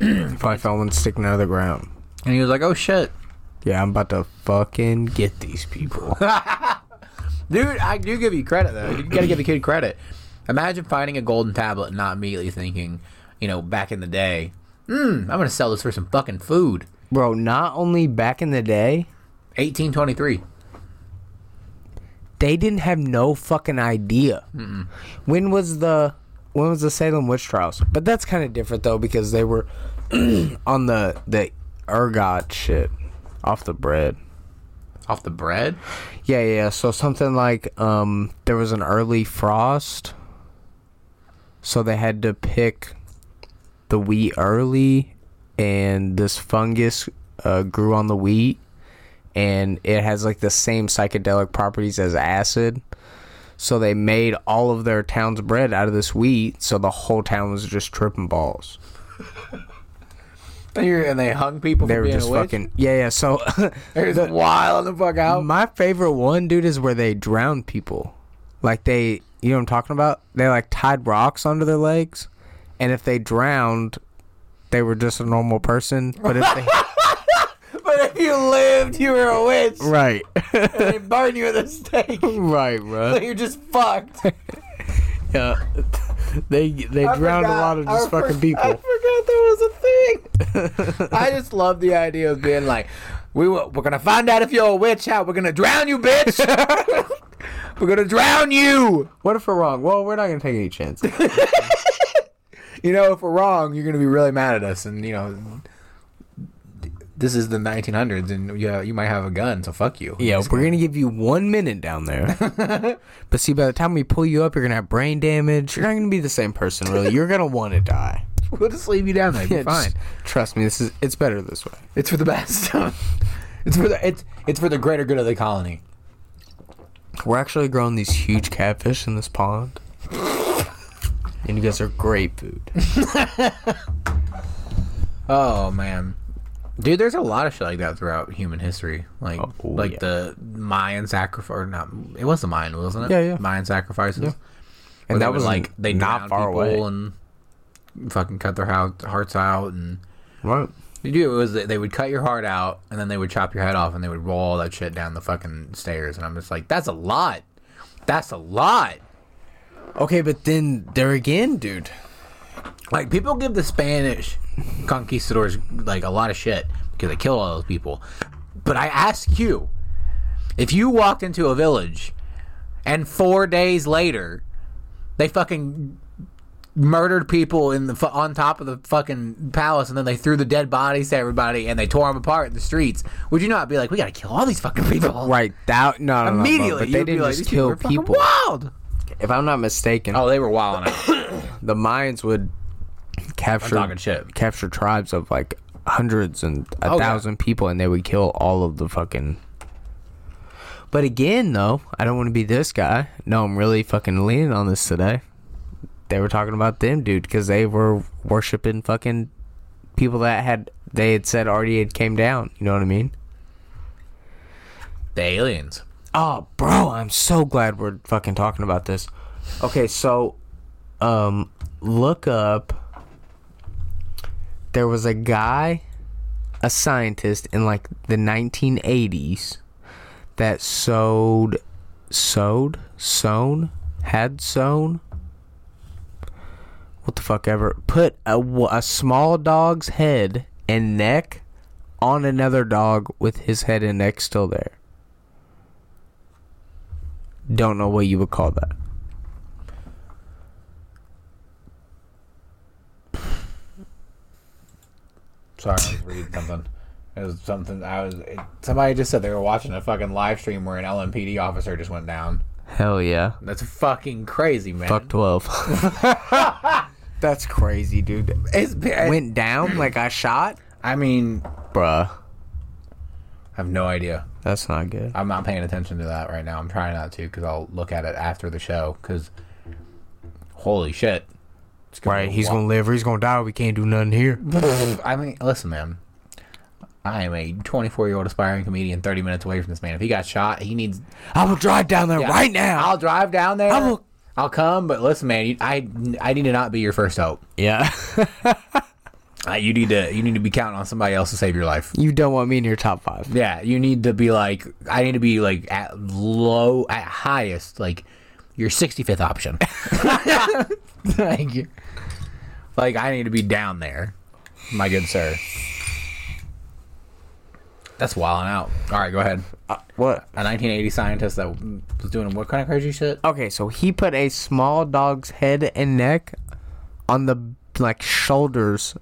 Probably found one sticking out of the ground. And he was like, oh, shit. Yeah, I'm about to fucking get these people. Dude, I do give you credit, though. You got to give the kid credit. Imagine finding a golden tablet and not immediately thinking, you know, back in the day, I'm going to sell this for some fucking food. Bro, not only back in the day. 1823. They didn't have no fucking idea. Mm-mm. When was the Salem witch trials? But that's kind of different, though, because they were on the ergot shit. Off the bread? Yeah. So something like there was an early frost, so they had to pick the wheat early, and this fungus grew on the wheat, and it has like the same psychedelic properties as acid. So they made all of their town's bread out of this wheat, so the whole town was just tripping balls. And they hung people. They were just fucking. Yeah. So they're just wilding the fuck out. My favorite one, dude, is where they drown people. Like they, you know what I'm talking about? They like tied rocks onto their legs, and if they drowned, they were just a normal person. But if you lived, you were a witch. Right. And they burned you at the stake. Right, bro. So you're just fucked. Yeah. They drowned a lot of just fucking people. I forgot there was a thing. I just love the idea of being like, we're going to find out if you're a witch. How? We're going to drown you, bitch. We're going to drown you. What if we're wrong? Well, we're not going to take any chances. You know, if we're wrong, you're going to be really mad at us. And, you know, this is the 1900s, and yeah, you might have a gun, so fuck you. Yeah, we're going to give you 1 minute down there. But see, by the time we pull you up, you're going to have brain damage. You're not going to be the same person, really. You're going to want to die. We'll just leave you down there. You're fine. Trust me, it's better this way. It's for the best. It's for the greater good of the colony. We're actually growing these huge catfish in this pond. And you guys are great food. Oh, man. Dude, there's a lot of shit like that throughout human history. The Mayan sacrifice, or not, it was the Mayan, wasn't it? Yeah. Mayan sacrifices. Yeah. And that was like, they not far away. And fucking cut their hearts out. And right. They would cut your heart out, and then they would chop your head off, and they would roll all that shit down the fucking stairs. And I'm just like, that's a lot. That's a lot. Okay, but then there again, dude. Like, people give the Spanish conquistadors, like, a lot of shit because they kill all those people. But I ask you, if you walked into a village and 4 days later they fucking murdered people on top of the fucking palace, and then they threw the dead bodies to everybody and they tore them apart in the streets, would you not be like, we gotta kill all these fucking people? Right. No. Immediately. But they didn't just kill people. Wild. If I'm not mistaken. Oh, they were wild enough. The Mayans would capture tribes of like hundreds and a thousand people, and they would kill all of the fucking. But again, though, I don't want to be this guy. No, I'm really fucking leaning on this today. They were talking about them, dude, because they were worshiping fucking people that they had said already had came down. You know what I mean? The aliens. Oh, bro, I'm so glad we're fucking talking about this. Okay, so, look up. There was a guy, a scientist in like the 1980s that had sewn. What the fuck ever. Put a small dog's head and neck on another dog with his head and neck still there. Don't know what you would call that. Sorry, I was reading something. It was something somebody just said they were watching a fucking live stream where an LMPD officer just went down. Hell yeah. That's fucking crazy, man. Fuck 12. That's crazy, dude. It went down like I shot? I mean, bruh. I have no idea. That's not good. I'm not paying attention to that right now. I'm trying not to, because I'll look at it after the show, because holy shit. Right, he's going to live or he's going to die. We can't do nothing here. I mean, listen, man. I am a 24-year-old aspiring comedian 30 minutes away from this man. If he got shot, he needs... I will drive down there right now. I'll drive down there. I'll come, but listen, man, I need to not be your first hope. Yeah. You need to be counting on somebody else to save your life. You don't want me in your top five. Yeah, you need to be like, I need to be like at highest, like your 65th option. Thank you. Like, I need to be down there, my good sir. That's wilding out. All right, go ahead. What? A 1980 scientist that was doing what kind of crazy shit? Okay, so he put a small dog's head and neck on the shoulders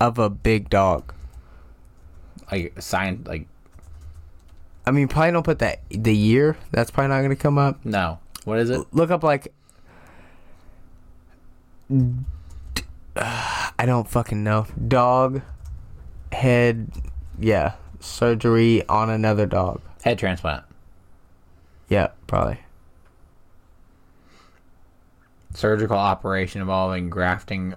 of a big dog. I mean, probably don't put that the year. That's probably not going to come up. No. What is it? Look up I don't fucking know. Dog head. Yeah, surgery on another dog. Head transplant. Yeah, probably. Surgical operation involving grafting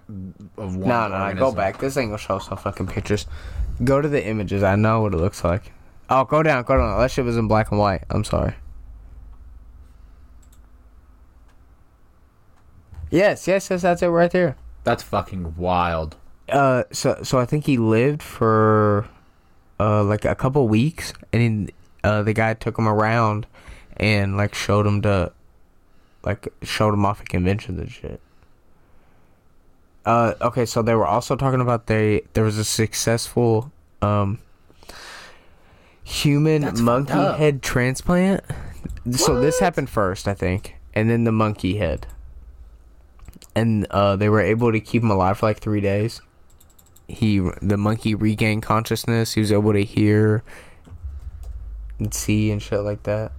of one. No, go back. This ain't gonna show some fucking pictures. Go to the images. I know what it looks like. Oh, go down. That shit was in black and white. I'm sorry. Yes, that's it right there. That's fucking wild. So I think he lived for a couple weeks, and the guy took him around and showed him off at conventions and shit. Okay, so they were also talking about there was a successful human monkey head transplant. What? So this happened first, I think, and then the monkey head, and they were able to keep him alive for 3 days. The monkey regained consciousness. He was able to hear and see and shit like that.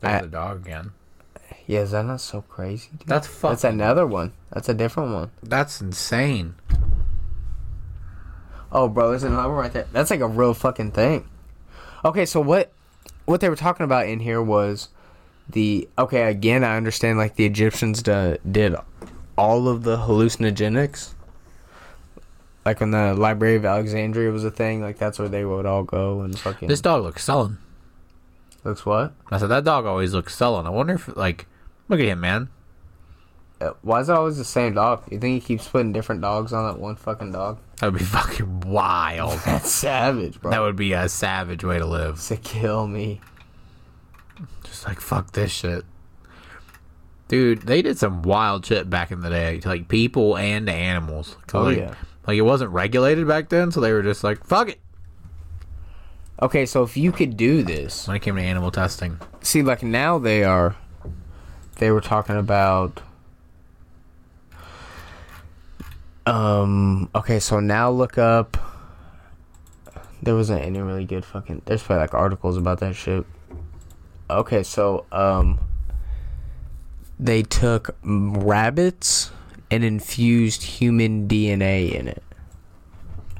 There's a dog again. Yeah, is that not so crazy, dude? That's fucking... That's another one. That's a different one. That's insane. Oh, bro, there's another one right there. That's a real fucking thing. Okay, so what they were talking about in here was the... Okay, again, I understand, the Egyptians did all of the hallucinogenics. When the Library of Alexandria was a thing, that's where they would all go and fucking... This dog looks sullen. Looks what? I said, that dog always looks sullen. I wonder if, look at him, man. Why is it always the same dog? You think he keeps putting different dogs on that one fucking dog? That would be fucking wild. That's savage, bro. That would be a savage way to live. To kill me. Just fuck this shit. Dude, they did some wild shit back in the day. People and animals. Yeah. It wasn't regulated back then, so they were just fuck it. Okay, so if you could do this... When it came to animal testing. See, now they are... They were talking about... Okay, so now look up... There wasn't any really good fucking... There's probably, articles about that shit. Okay, so, They took rabbits and infused human DNA in it.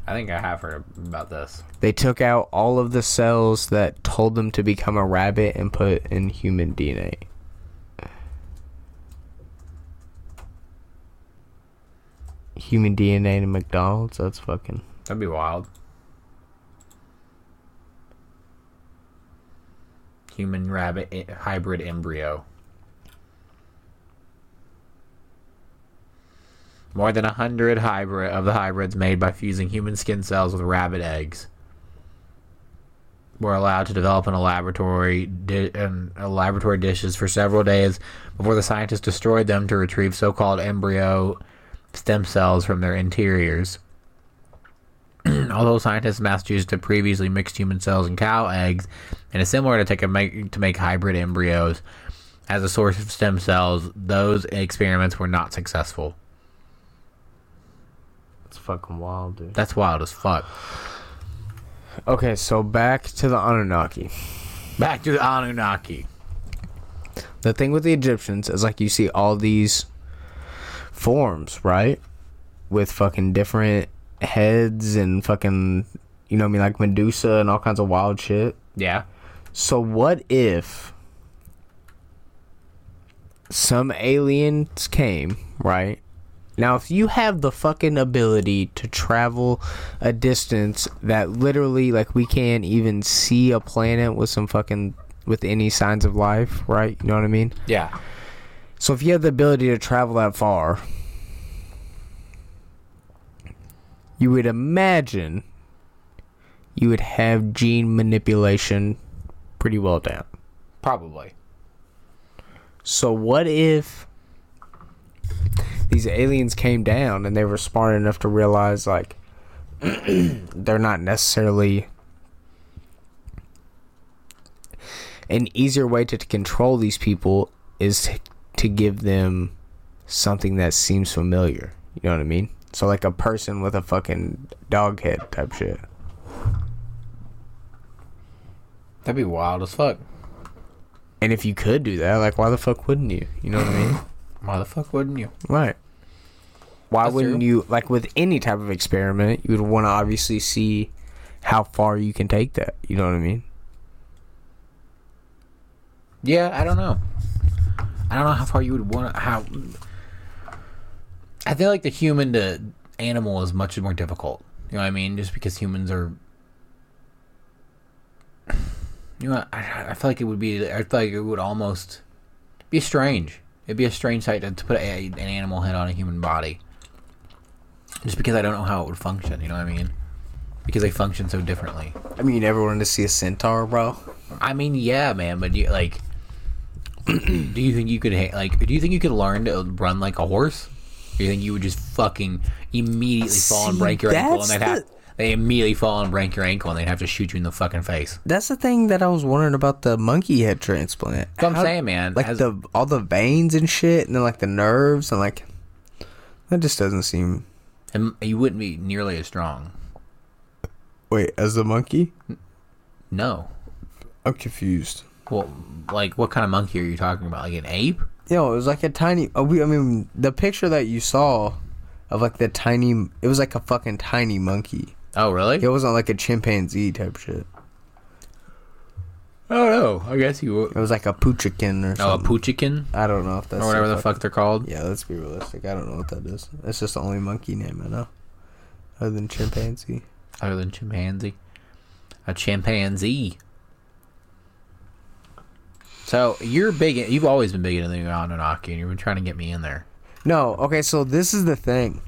I think I have heard about this. They took out all of the cells that told them to become a rabbit and put in human DNA. Human DNA to McDonald's? That's fucking... That'd be wild. Human rabbit hybrid embryo. More than 100 hybrids made by fusing human skin cells with rabbit eggs were allowed to develop in laboratory dishes for several days before the scientists destroyed them to retrieve so-called embryo stem cells from their interiors. Although scientists in Massachusetts had previously mixed human cells and cow eggs in a similar to make hybrid embryos as a source of stem cells, those experiments were not successful. Fucking wild, dude. That's wild as fuck. Okay, so back to the Anunnaki. The thing with the Egyptians is you see all these forms, right? With fucking different heads and fucking, you know what I mean, Medusa and all kinds of wild shit. Yeah. So what if some aliens came, right? Now, if you have the fucking ability to travel a distance that literally, like, we can't even see a planet with some fucking, with any signs of life, right? You know what I mean? Yeah. So if you have the ability to travel that far, you would imagine you would have gene manipulation pretty well down. Probably. So what if these aliens came down and they were smart enough to realize, like, they're not necessarily an easier way to control these people is to give them something that seems familiar. You know what I mean? So like a person with a fucking dog head type shit. That'd be wild as fuck. And if you could do that, like, why the fuck wouldn't you? You know what I mean? Why the fuck wouldn't you? Right. Why That's wouldn't true. You, like, with any type of experiment, you would want to obviously see how far you can take that. You know what I mean? Yeah, I don't know. I don't know how far you would want to, how... I feel like the human to animal is much more difficult. You know what I mean? Just because humans are... You know, I feel like it would be... I feel like it would almost be strange. It'd be a strange sight to put an animal head on a human body. Just because I don't know how it would function, you know what I mean? Because they function so differently. I mean, you never wanted to see a centaur, bro? I mean, yeah, man, but you, like... do you think you could... do you think you could learn to run like a horse? Or do you think you would just fucking immediately fall and break your ankle and they immediately fall and break your ankle and they'd have to shoot you in the fucking face. That's the thing that I was wondering about the monkey head transplant. That's what I'm saying, man. Like, all the veins and shit, and then, like, the nerves, and, like, that just doesn't seem... And you wouldn't be nearly as strong. Wait, as a monkey? No. I'm confused. Well, like, what kind of monkey are you talking about? Like an ape? Yo, it was like a tiny... I mean, the picture that you saw of, like, the tiny... It was like a fucking tiny monkey. Oh, really? It wasn't like a chimpanzee type shit. Oh, no. I guess you would. It was like a poochikin or something. Oh, a poochikin? I don't know if that's... Or whatever the fuck they're called. Yeah, let's be realistic. I don't know what that is. That's just the only monkey name I know. Other than chimpanzee. A chimpanzee. So, you're big... You've always been big into the Anunnaki, and you've been trying to get me in there. No, okay, so this is the thing.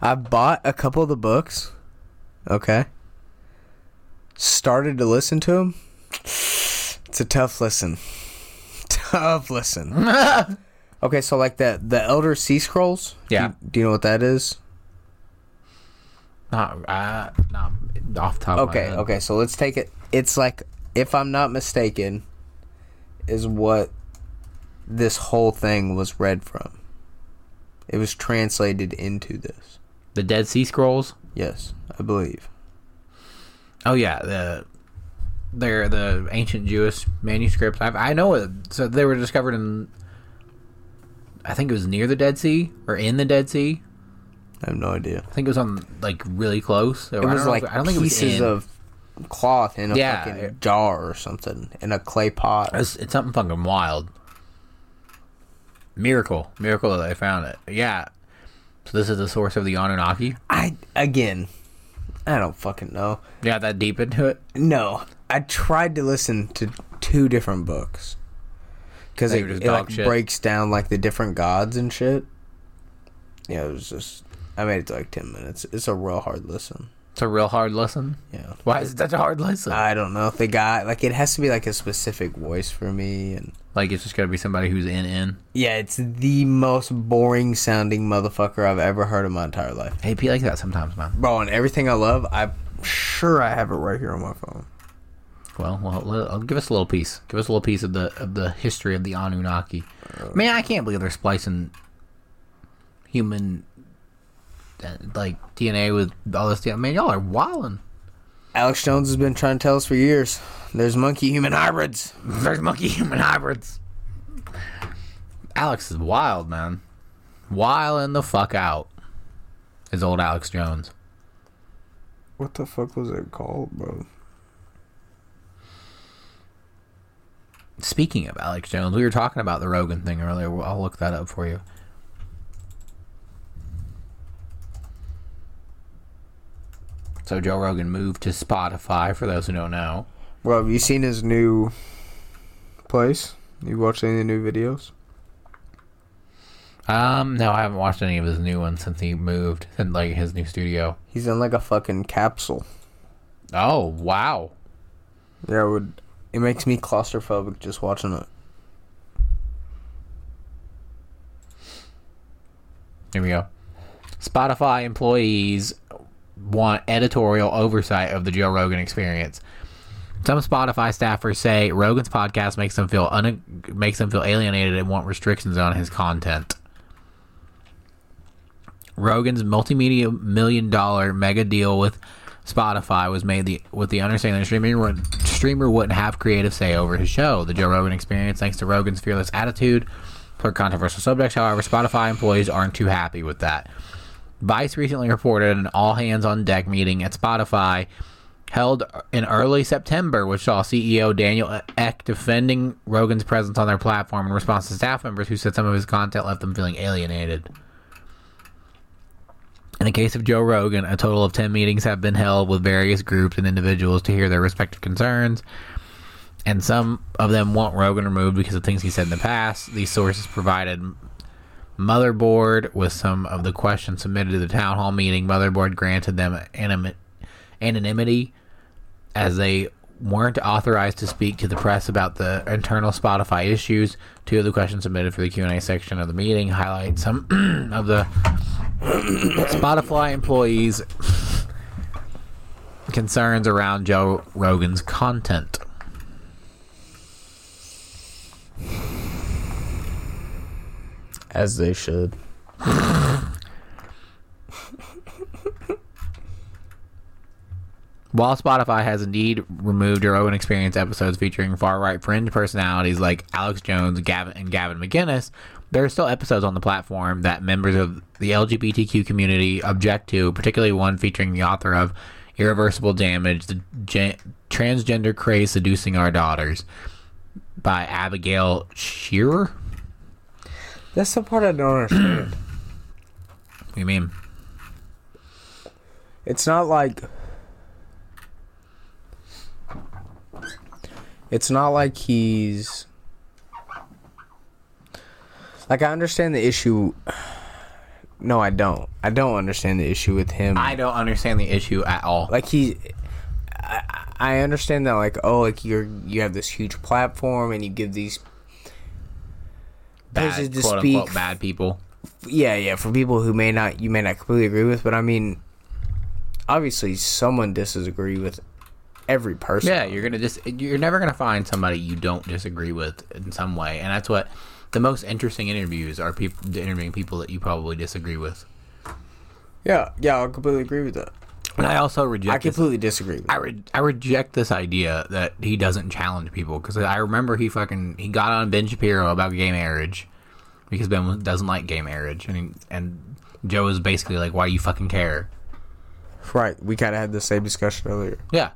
I bought a couple of the books, okay? Started to listen to them. It's a tough listen. Okay, so like the Elder Sea Scrolls? Yeah. Do you know what that is? Not off top of my head. Okay, so let's take it. It's like, if I'm not mistaken, is what this whole thing was read from. It was translated into this. The Dead Sea Scrolls? Yes, I believe. Oh, yeah. They're the ancient Jewish manuscripts. I know it. So they were discovered in... I think it was near the Dead Sea, or in the Dead Sea. I have no idea. I think it was on, like, really close. It was, like, pieces of cloth in a fucking jar or something, in a clay pot. It's something fucking wild. Miracle that they found it. Yeah. So this is the source of the Anunnaki? I don't fucking know. You got that deep into it? No. I tried to listen to two different books. Because it like breaks down, like, the different gods and shit. Yeah, it was just... I made it to, like, 10 minutes. It's a real hard listen. Yeah. Why is it such a hard listen? I don't know. If they got... Like, it has to be, like, a specific voice for me, and... Like, it's just gotta be somebody who's in. Yeah, it's the most boring sounding motherfucker I've ever heard in my entire life. Hey, be like that sometimes, man. Bro, and everything I love, I'm sure I have it right here on my phone. Well, give us a little piece. Give us a little piece of the history of the Anunnaki. Man, I can't believe they're splicing human, like, DNA with all this stuff. Man, y'all are wildin'. Alex Jones has been trying to tell us for years. There's monkey-human hybrids. Alex is wild, man. Wildin' the fuck out is old Alex Jones. What the fuck was it called, bro? Speaking of Alex Jones, we were talking about the Rogan thing earlier. I'll look that up for you. So Joe Rogan moved to Spotify, for those who don't know. Well, have you seen his new place? You watched any of the new videos? No, I haven't watched any of his new ones since he moved, since, like, his new studio. He's in, like, a fucking capsule. Oh, wow. Yeah, it makes me claustrophobic just watching it. Here we go. Spotify employees want editorial oversight of the Joe Rogan Experience. Some Spotify staffers say Rogan's podcast makes them feel alienated and want restrictions on his content. Rogan's multimedia $1 million mega deal with Spotify was made with the understanding that the streamer wouldn't have creative say over his show. The Joe Rogan Experience, thanks to Rogan's fearless attitude toward controversial subjects, however, Spotify employees aren't too happy with that. Vice recently reported an all-hands-on-deck meeting at Spotify held in early September, which saw CEO Daniel Ek defending Rogan's presence on their platform in response to staff members who said some of his content left them feeling alienated. In the case of Joe Rogan, a total of 10 meetings have been held with various groups and individuals to hear their respective concerns, and some of them want Rogan removed because of things he said in the past. These sources provided Motherboard with some of the questions submitted to the town hall meeting. Motherboard granted them anonymity as they weren't authorized to speak to the press about the internal Spotify issues. Two of the questions submitted for the Q&A section of the meeting highlight some of the Spotify employees' concerns around Joe Rogan's content. As they should. While Spotify has indeed removed Joe Rogan Experience episodes featuring far-right fringe personalities like Alex Jones and Gavin McInnes, there are still episodes on the platform that members of the LGBTQ community object to, particularly one featuring the author of Irreversible Damage, The Transgender Craze Seducing Our Daughters by Abigail Shearer. That's the part I don't understand. What do you mean? It's not like... It's not like he's... Like, I understand the issue... No, I don't. I don't understand the issue with him. I don't understand the issue at all. Like, I understand that, like, oh, like, you have this huge platform and you give these... Bad, to quote, unquote, bad people. Yeah, for people who may not completely agree with, but I mean, obviously, someone disagrees with every person. Yeah, you're never gonna find somebody you don't disagree with in some way, and that's what the most interesting interviews are: people interviewing people that you probably disagree with. Yeah, I completely agree with that. And I also reject. I completely disagree with that. I reject this idea that he doesn't challenge people, because I remember he got on Ben Shapiro about gay marriage because Ben doesn't like gay marriage, and Joe is basically like, why do you fucking care? Right. We kind of had the same discussion earlier. Yeah.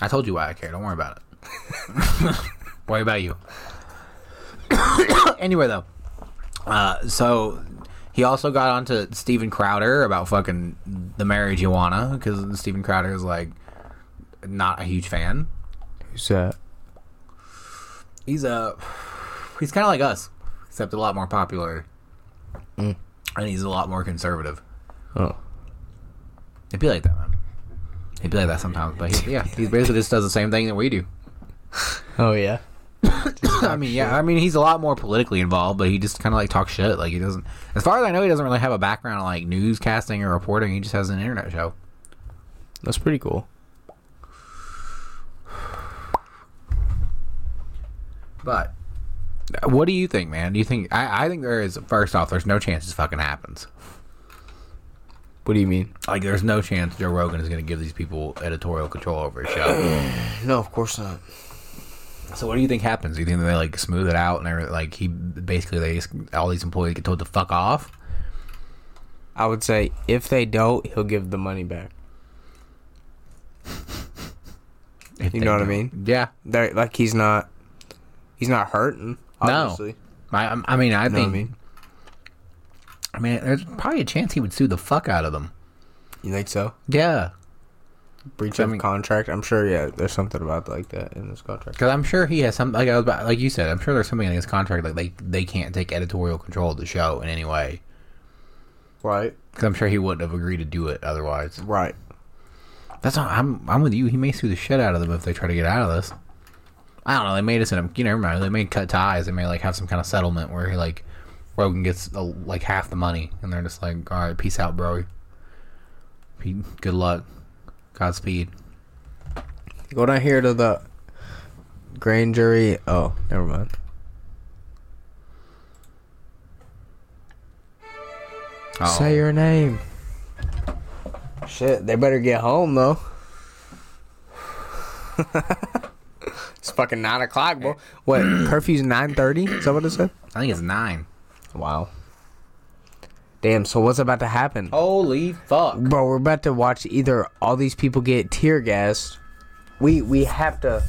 I told you why I care. Don't worry about it. Worry about you. Anyway, though. So... He also got on to Steven Crowder about fucking the marijuana, because Steven Crowder is, like, not a huge fan. Who's that? He's kind of like us, except a lot more popular. Mm. And he's a lot more conservative. Oh. He'd be like that, man. He'd be like that sometimes, but he basically just does the same thing that we do. Oh, yeah? I mean, he's a lot more politically involved, but he just kind of like talks shit. Like, he doesn't, as far as I know, he doesn't really have a background in like newscasting or reporting. He just has an internet show. That's pretty cool. But what do you think, man? Do you think? I think there is. First off, there's no chance this fucking happens. What do you mean? Like, there's no chance Joe Rogan is going to give these people editorial control over his show. No, of course not. So what do you think happens? Do you think they like smooth it out and like all these employees get told to fuck off? I would say if they don't, he'll give the money back. You know what I mean? Yeah. They're, like, he's not hurting. Obviously. No. I mean, there's probably a chance he would sue the fuck out of them. You think so? Yeah. Breach of contract. I'm sure. Yeah, there's something about like that in this contract. Because I'm sure he has some. Like you said, I'm sure there's something in his contract. Like they can't take editorial control of the show in any way. Right. Because I'm sure he wouldn't have agreed to do it otherwise. Right. That's not. I'm with you. He may sue the shit out of them if they try to get out of this. I don't know. They made us in a. You know, remember they may cut ties. They may like have some kind of settlement where he like Rogan gets like half the money, and they're just like, all right, peace out, bro. Good luck. Godspeed. Go down here to the grand jury. Oh, never mind. Oh. Say your name. Shit, they better get home though. It's fucking 9 o'clock, bro. What? Curfew's 9:30. Is that what it said? I think it's 9. Wow. Damn, so what's about to happen? Holy fuck. Bro, we're about to watch either all these people get tear gassed. We have to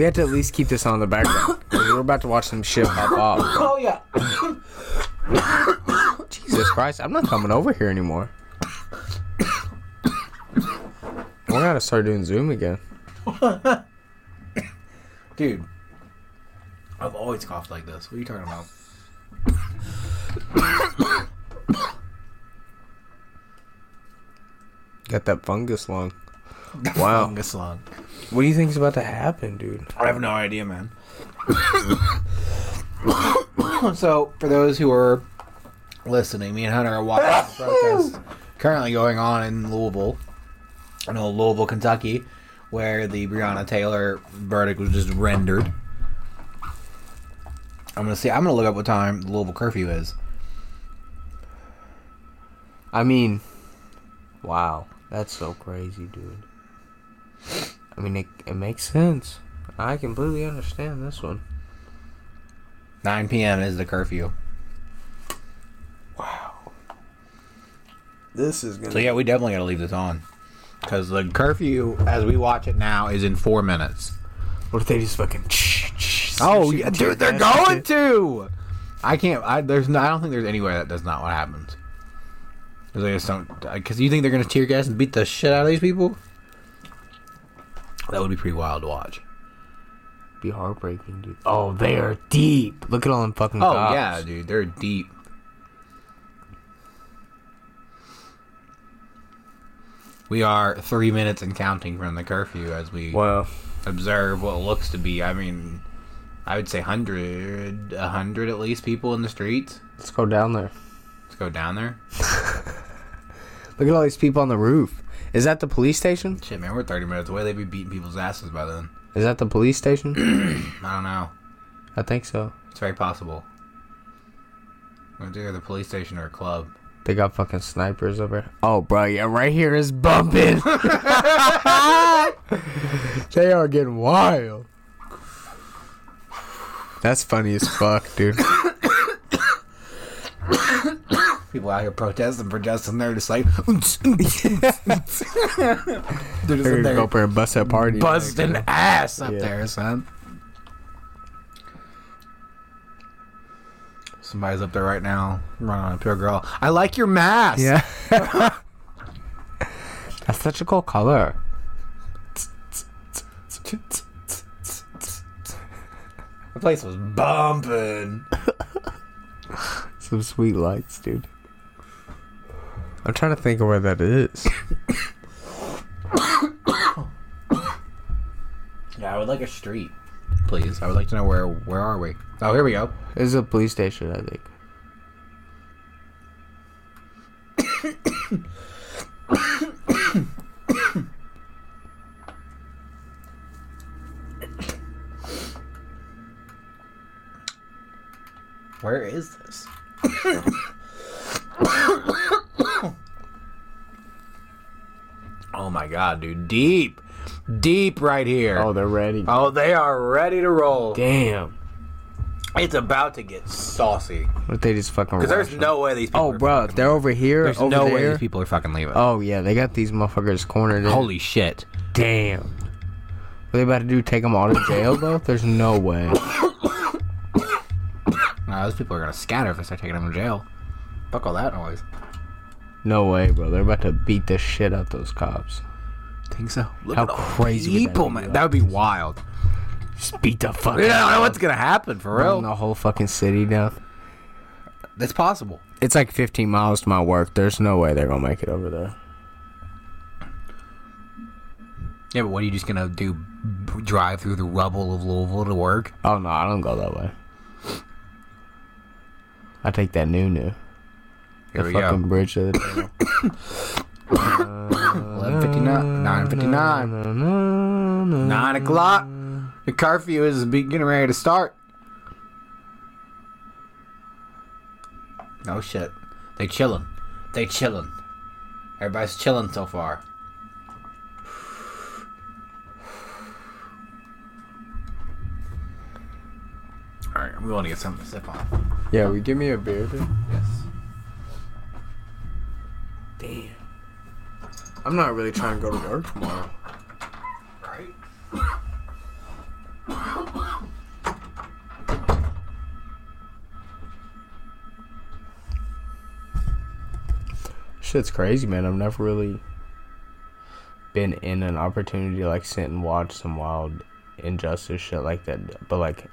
at least keep this on the background. We're about to watch some shit pop off. Oh, yeah. Jesus Christ, I'm not coming over here anymore. We're going to start doing Zoom again. Dude, I've always coughed like this. What are you talking about? Got that fungus lung. Wow. Fungus lung. What do you think's about to happen, dude? I have no idea, man. So, for those who are listening, me and Hunter are watching the protest currently going on in Louisville. I know, Louisville, Kentucky, where the Breonna Taylor verdict was just rendered. I'm gonna look up what time the Louisville curfew is. I mean, wow, that's so crazy, dude. I mean, it makes sense. I completely understand this one. 9 p.m. is the curfew. Wow. This is gonna. So yeah, we definitely gotta leave this on, because the curfew, as we watch it now, is in 4 minutes. What if they just fucking? Oh, yeah, dude, they're going to! I can't. I don't think there's anywhere that that's not what happens. Because I just don't. Because you think they're gonna tear gas and beat the shit out of these people? That would be pretty wild to watch. Be heartbreaking, dude. Oh, they are deep. Look at all them fucking cops. Oh yeah, dude, they're deep. We are 3 minutes and counting from the curfew as we observe what looks to be. I mean. I would say 100 at least people in the streets. Let's go down there. Look at all these people on the roof. Is that the police station? Shit, man, we're 30 minutes away. They'd be beating people's asses by then. Is that the police station? I don't know. I think so. It's very possible. It's either the police station or a club. They got fucking snipers over here. Oh, bro, yeah, right here is bumping. They are getting wild. That's funny as fuck, dude. People out here protesting. They're just like, they're just gonna go up there and bust that party, busting ass up there, son. Somebody's up there right now, running on a pure girl. I like your mask. Yeah, that's such a cool color. The place was bumping. Some sweet lights, dude. I'm trying to think of where that is. Yeah, I would like a street, please. I would like to know where are we? Oh, here we go. This is a police station, I think. Where is this? Oh my god, dude. Deep right here. Oh, they're ready. Oh, they are ready to roll. Damn. It's about to get saucy. What if they just fucking because there's no way these people are bro, they're leaving. Over here. There's over no there. Way these people are fucking leaving. Oh, yeah. They got these motherfuckers cornered in. Holy shit. Damn. What are they about to do? Take them all to jail, bro? There's no way. Those people are gonna scatter if I start taking them to jail. Fuck all that noise. No way, bro. They're about to beat the shit out those cops. Think so? Look how crazy people, man. That would be wild. Just beat the fuck out. Yeah, I don't know what's gonna happen for real. The whole fucking city now. That's possible. It's like 15 miles to my work. There's no way they're gonna make it over there. Yeah, but what are you just gonna do? Drive through the rubble of Louisville to work? Oh no, I don't go that way. I take that new. Here we go. The fucking bridge to the tunnel. 11:59, 9:59, 9 o'clock. The curfew is getting ready to start. Oh shit, they chilling. Everybody's chilling so far. Alright, we want to get something to sip on. Yeah, will you give me a beer, dude? Yes. Damn. I'm not really trying to go to work tomorrow. Right? Shit's crazy, man. I've never really been in an opportunity to, like, sit and watch some wild injustice shit like that. But, like,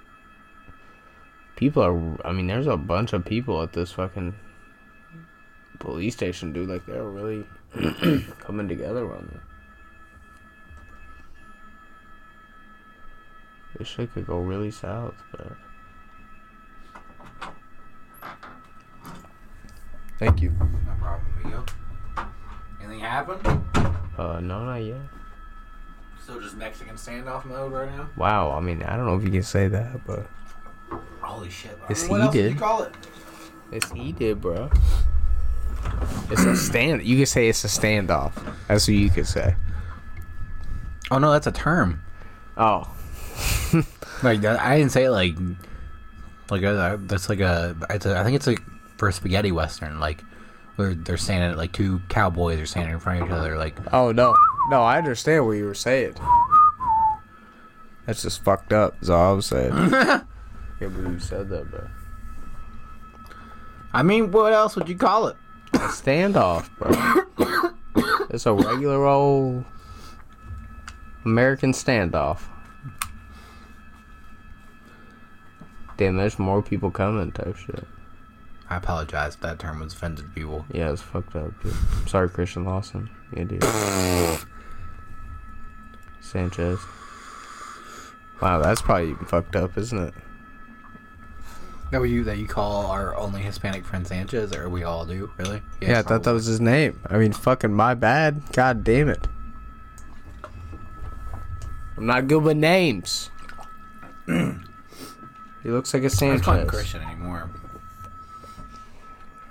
people are... I mean, there's a bunch of people at this fucking police station, dude. Like, they're really coming together on this. This shit could go really south, but... Thank you. No problem, Miguel. Anything happen? No, not yet. Still just Mexican standoff mode right now? Wow, I mean, I don't know if you can say that, but... Holy shit, bro. It's heated. It's heated, bro. It's a stand. You could say it's a standoff. That's what you could say. Oh, no, that's a term. Oh. Like, I didn't say it that's like a... I think it's like for a spaghetti western. Like, where they're standing, like two cowboys are standing in front of each other. Like, oh, no. No, I understand what you were saying. That's just fucked up, is all I was saying. I can't believe you said that, bro. I mean, what else would you call it? A standoff, bro. It's a regular old American standoff. Damn, there's more people coming type shit. I apologize if that term was offended people. Yeah, it's fucked up, dude. I'm sorry, Christian Lawson. Yeah, dude. Sanchez. Wow, that's probably even fucked up, isn't it? That you call our only Hispanic friend Sanchez, or we all do, really? Yes, yeah, I thought that was his name. I mean, fucking my bad. God damn it. I'm not good with names. He looks like a Sanchez. I'm not Christian anymore.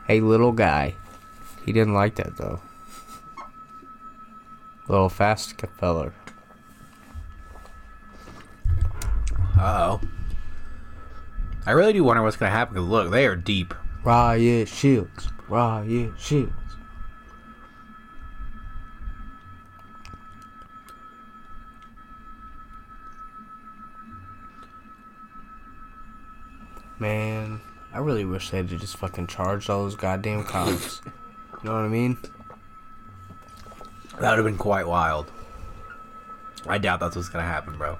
Hey, little guy. He didn't like that, though. Little fast feller. Uh-oh. I really do wonder what's going to happen, because look, they are deep. Riot shields. Riot shields. Man, I really wish they had just fucking charged all those goddamn cops. You know what I mean? That would have been quite wild. I doubt that's what's going to happen, bro.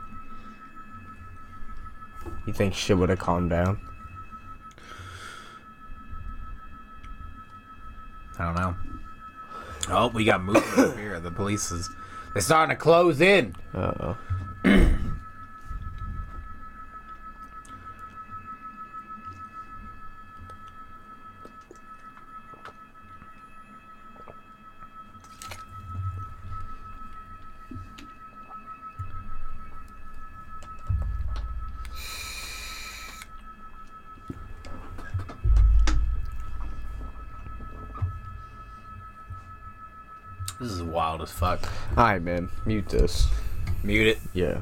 You think shit would have calmed down? I don't know. Oh, we got movement up here. The police is... They're starting to close in. Uh-oh. This is wild as fuck. Alright, man. Mute this. Mute it? Yeah.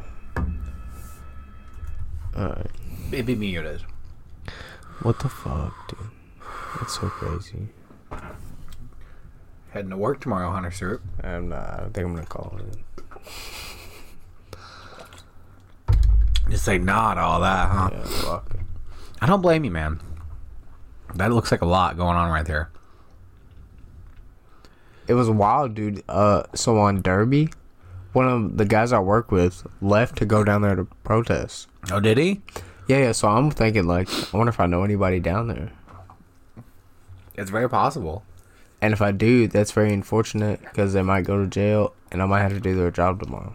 Alright. It'd be muted. What the fuck, dude? That's so crazy. Heading to work tomorrow, Hunter Stewart. I'm not. I don't think I'm going to call it. Just say nah to all that, huh? Yeah, fuck. I don't blame you, man. That looks like a lot going on right there. It was wild, dude. So on Derby, one of the guys I work with left to go down there to protest. Oh, did he? Yeah, so I'm thinking, like, I wonder if I know anybody down there. It's very possible. And if I do, that's very unfortunate because they might go to jail and I might have to do their job tomorrow.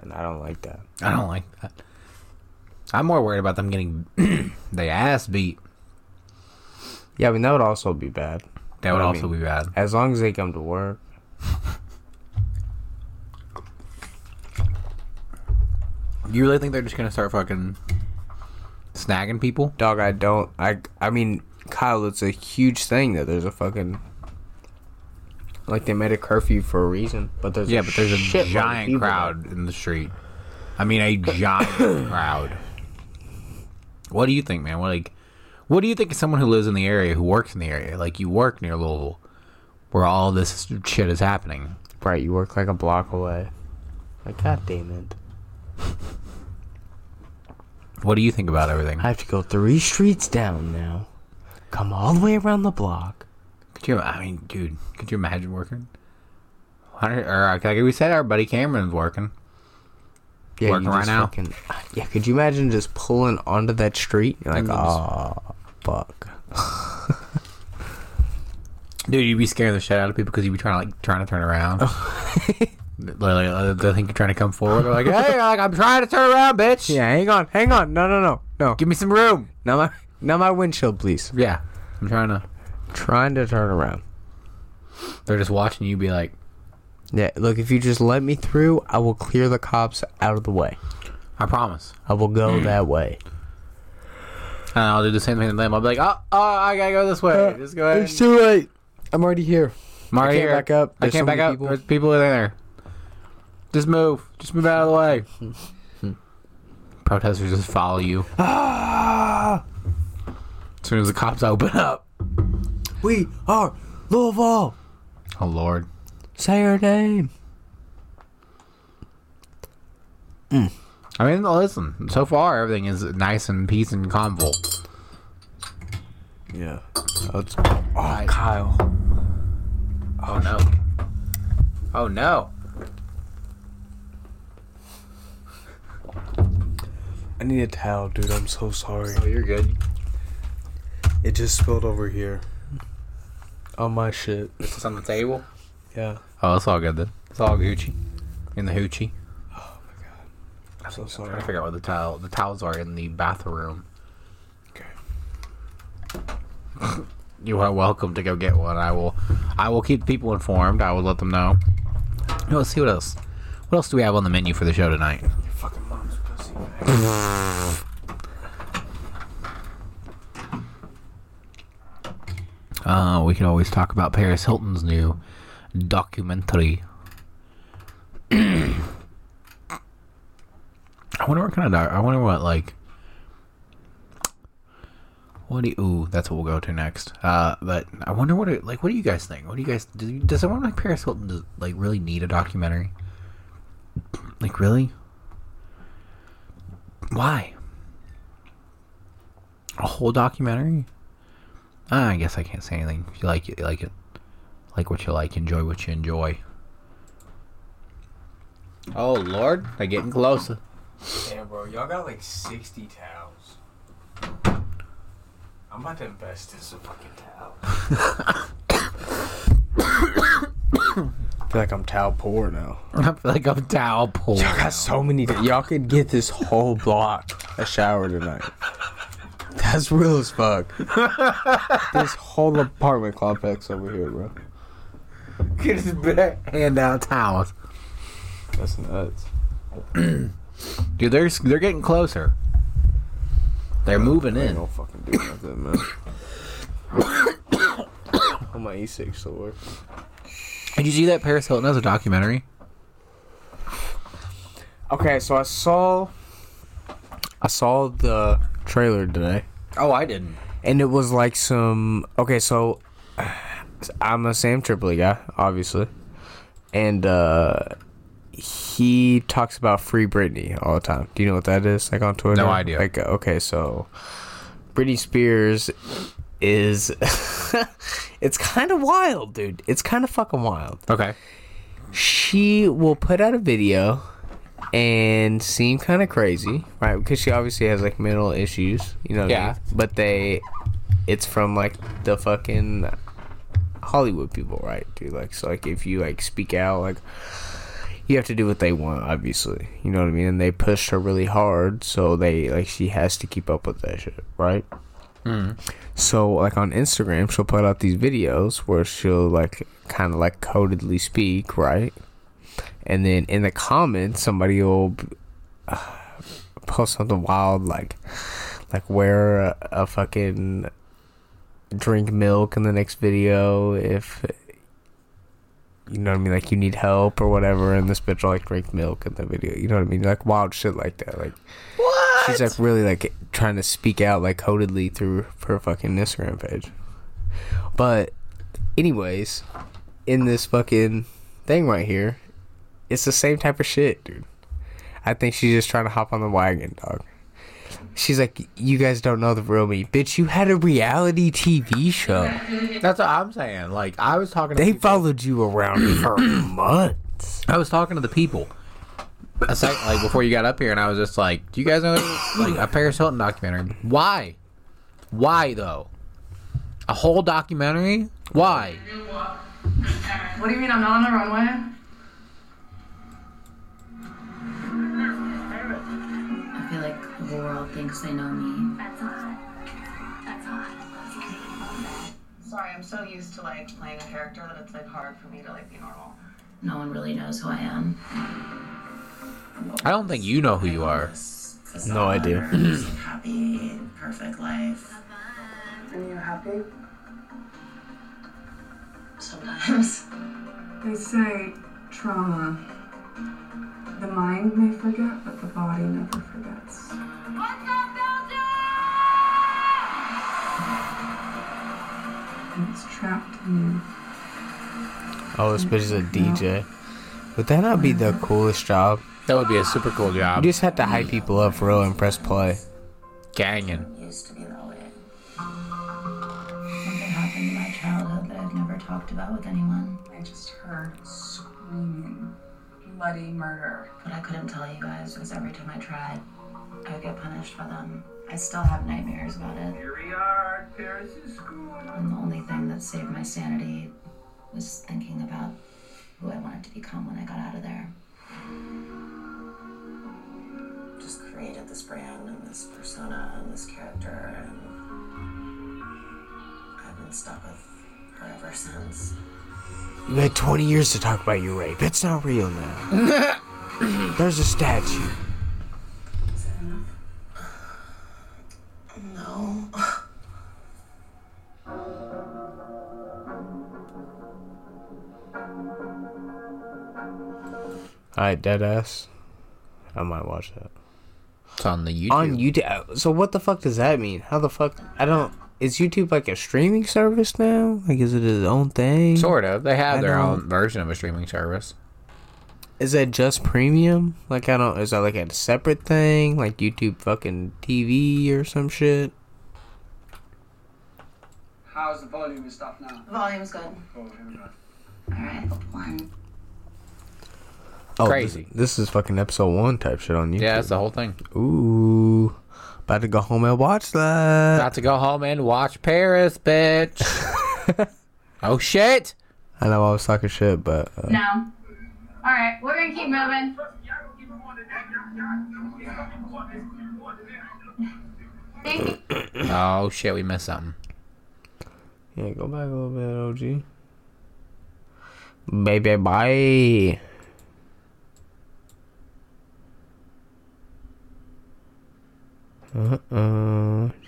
And I don't like that. I don't like that. I'm more worried about them getting their ass beat. Yeah, I mean, that would also be bad. That would also be bad. As long as they come to work. Do you really think they're just going to start fucking snagging people? Dog, I don't. I mean, Kyle, it's a huge thing that there's a fucking... Like, they made a curfew for a reason, but there's a giant crowd in the street. I mean, a giant crowd. What do you think, man? What do you think of someone who lives in the area, who works in the area? Like, you work near Louisville, where all this shit is happening. Right, you work like a block away. Like, God damn it. What do you think about everything? I have to go 3 streets down now. Come all the way around the block. Could you imagine working? Like we said, our buddy Cameron's working. Yeah, working right now. Yeah, could you imagine just pulling onto that street? You're like, oh, fuck. Dude, you'd be scaring the shit out of people because you'd be trying to turn around. Like, they think you're trying to come forward. They're like, hey, I'm trying to turn around, bitch. Yeah, hang on. No. Give me some room. Now my windshield, please. Yeah, I'm trying to turn around. They're just watching you be like, yeah, look, if you just let me through, I will clear the cops out of the way. I promise. I will go that way. And I'll do the same thing to them. I'll be like, oh, I gotta go this way. Just go ahead. It's too late. I'm already here. I can't back up. There's people. There's people in there. Just move out of the way. Protesters just follow you. Ah! As soon as the cops open up. We are Louisville. Oh, Lord. Say her name. I mean, listen. So far, everything is nice and peace and convo. Yeah. Right. Kyle. Oh, no. Oh, no. I need a towel, dude. I'm so sorry. Oh, you're good. It just spilled over here. On my shit. This is on the table? Yeah. Oh, it's all good then. It's all Gucci. In the hoochie. Oh my god. I'm so sorry. I'm trying to figure out where the towels are in the bathroom. Okay. You are welcome to go get one. I will keep people informed. I will let them know. No, let's see what else. What else do we have on the menu for the show tonight? Your fucking mom's pussy. We could always talk about Paris Hilton's new documentary. Ooh, that's what we'll go to next. But I wonder what do you guys think? Does someone like Paris Hilton really need a documentary? Like, really? Why? A whole documentary? I guess I can't say anything. If you like it, you like it. Like what you like, enjoy what you enjoy. Oh, Lord. They're getting closer. Damn, bro. Y'all got 60 towels. I'm about to invest in some fucking towels. I feel like I'm towel poor now. Y'all got so many. Y'all could get this whole block a shower tonight. That's real as fuck. This whole apartment complex over here, bro. Get his back. Hand out towels. That's nuts. Dude, they're getting closer. They're moving in. Don't fucking do nothing, man. Oh, my E6 still works. Did you see that Paris Hilton has a documentary? Okay, so I saw the trailer today. Oh, I didn't. And it was okay, so I'm a Sam Tripoli guy, obviously. And he talks about Free Britney all the time. Do you know what that is? Like on Twitter? No idea. Okay, so Britney Spears is it's kind of wild, dude. It's kind of fucking wild. Okay. She will put out a video and seem kind of crazy, right? Because she obviously has, like, mental issues, you know what I mean? But it's from, like, the fucking Hollywood people, right, dude? Like, so, like, if you, like, speak out, like, you have to do what they want, obviously. You know what I mean? And they pushed her really hard, so they, like, she has to keep up with that shit, right? Mm. So, like, on Instagram, she'll put out these videos where she'll, like, kind of, like, codedly speak, right? And then in the comments, somebody will post something wild, like wear a fucking drink milk in the next video if, you know what I mean, like, you need help or whatever, and this bitch will, like, drink milk in the video. You know what I mean? Like, wild shit like that. Like, what? She's, like, really, like, trying to speak out, like, codedly through her fucking Instagram page. But anyways, in this fucking thing right here, it's the same type of shit, dude. I think she's just trying to hop on the wagon, dog. She's like, you guys don't know the real me. Bitch, you had a reality TV show. That's what I'm saying. Like, I was talking to people. They followed you around for months. I was talking to the people. Like, before you got up here, and I was just like, do you guys know like a Paris Hilton documentary? Why? Why, though? A whole documentary? Why? What do you mean I'm not on the runway? I feel like the whole world thinks they know me. That's hot. That's hot. Sorry, I'm so used to, like, playing a character that it's, like, hard for me to, like, be normal. No one really knows who I am. I don't think you know who you are. No idea. Happy, perfect life. And you're happy? Sometimes. They say trauma. The mind may forget, but the body never forgets. What's up, Belgium? It's trapped in you. Oh, this bitch is a DJ. Would that not be the coolest job? That would be a super cool job. You just have to hype people up for real and press play. Gangin'. Used to be that way. Something happened in my childhood that I've never talked about with anyone. I just heard screaming. Bloody murder. But I couldn't tell you guys because every time I tried, I would get punished for them. I still have nightmares about it. Here we are, Paris is school. And the only thing that saved my sanity was thinking about who I wanted to become when I got out of there. Just created this brand and this persona and this character, and I've been stuck with her ever since. You had 20 years to talk about your rape. It's not real now. There's a statue. Is that enough? No. Alright, Deadass. I might watch that. It's on the YouTube. On YouTube. So what the fuck does that mean? How the fuck? I don't... Is YouTube like a streaming service now? Like, is it its own thing? Sort of. They have their own version of a streaming service. Is that just premium? Like, I don't... Is that like a separate thing? Like YouTube fucking TV or some shit? How's the volume stuff now? Volume's good. Alright, one. Oh, crazy. This is fucking episode 1 type shit on YouTube. Yeah, that's the whole thing. Ooh... About to go home and watch that. About to go home and watch Paris, bitch. Oh, shit. I know I was talking shit, but... No. All right, we're going to keep moving. Oh, shit, we missed something. Yeah, go back a little bit, OG. Baby, bye.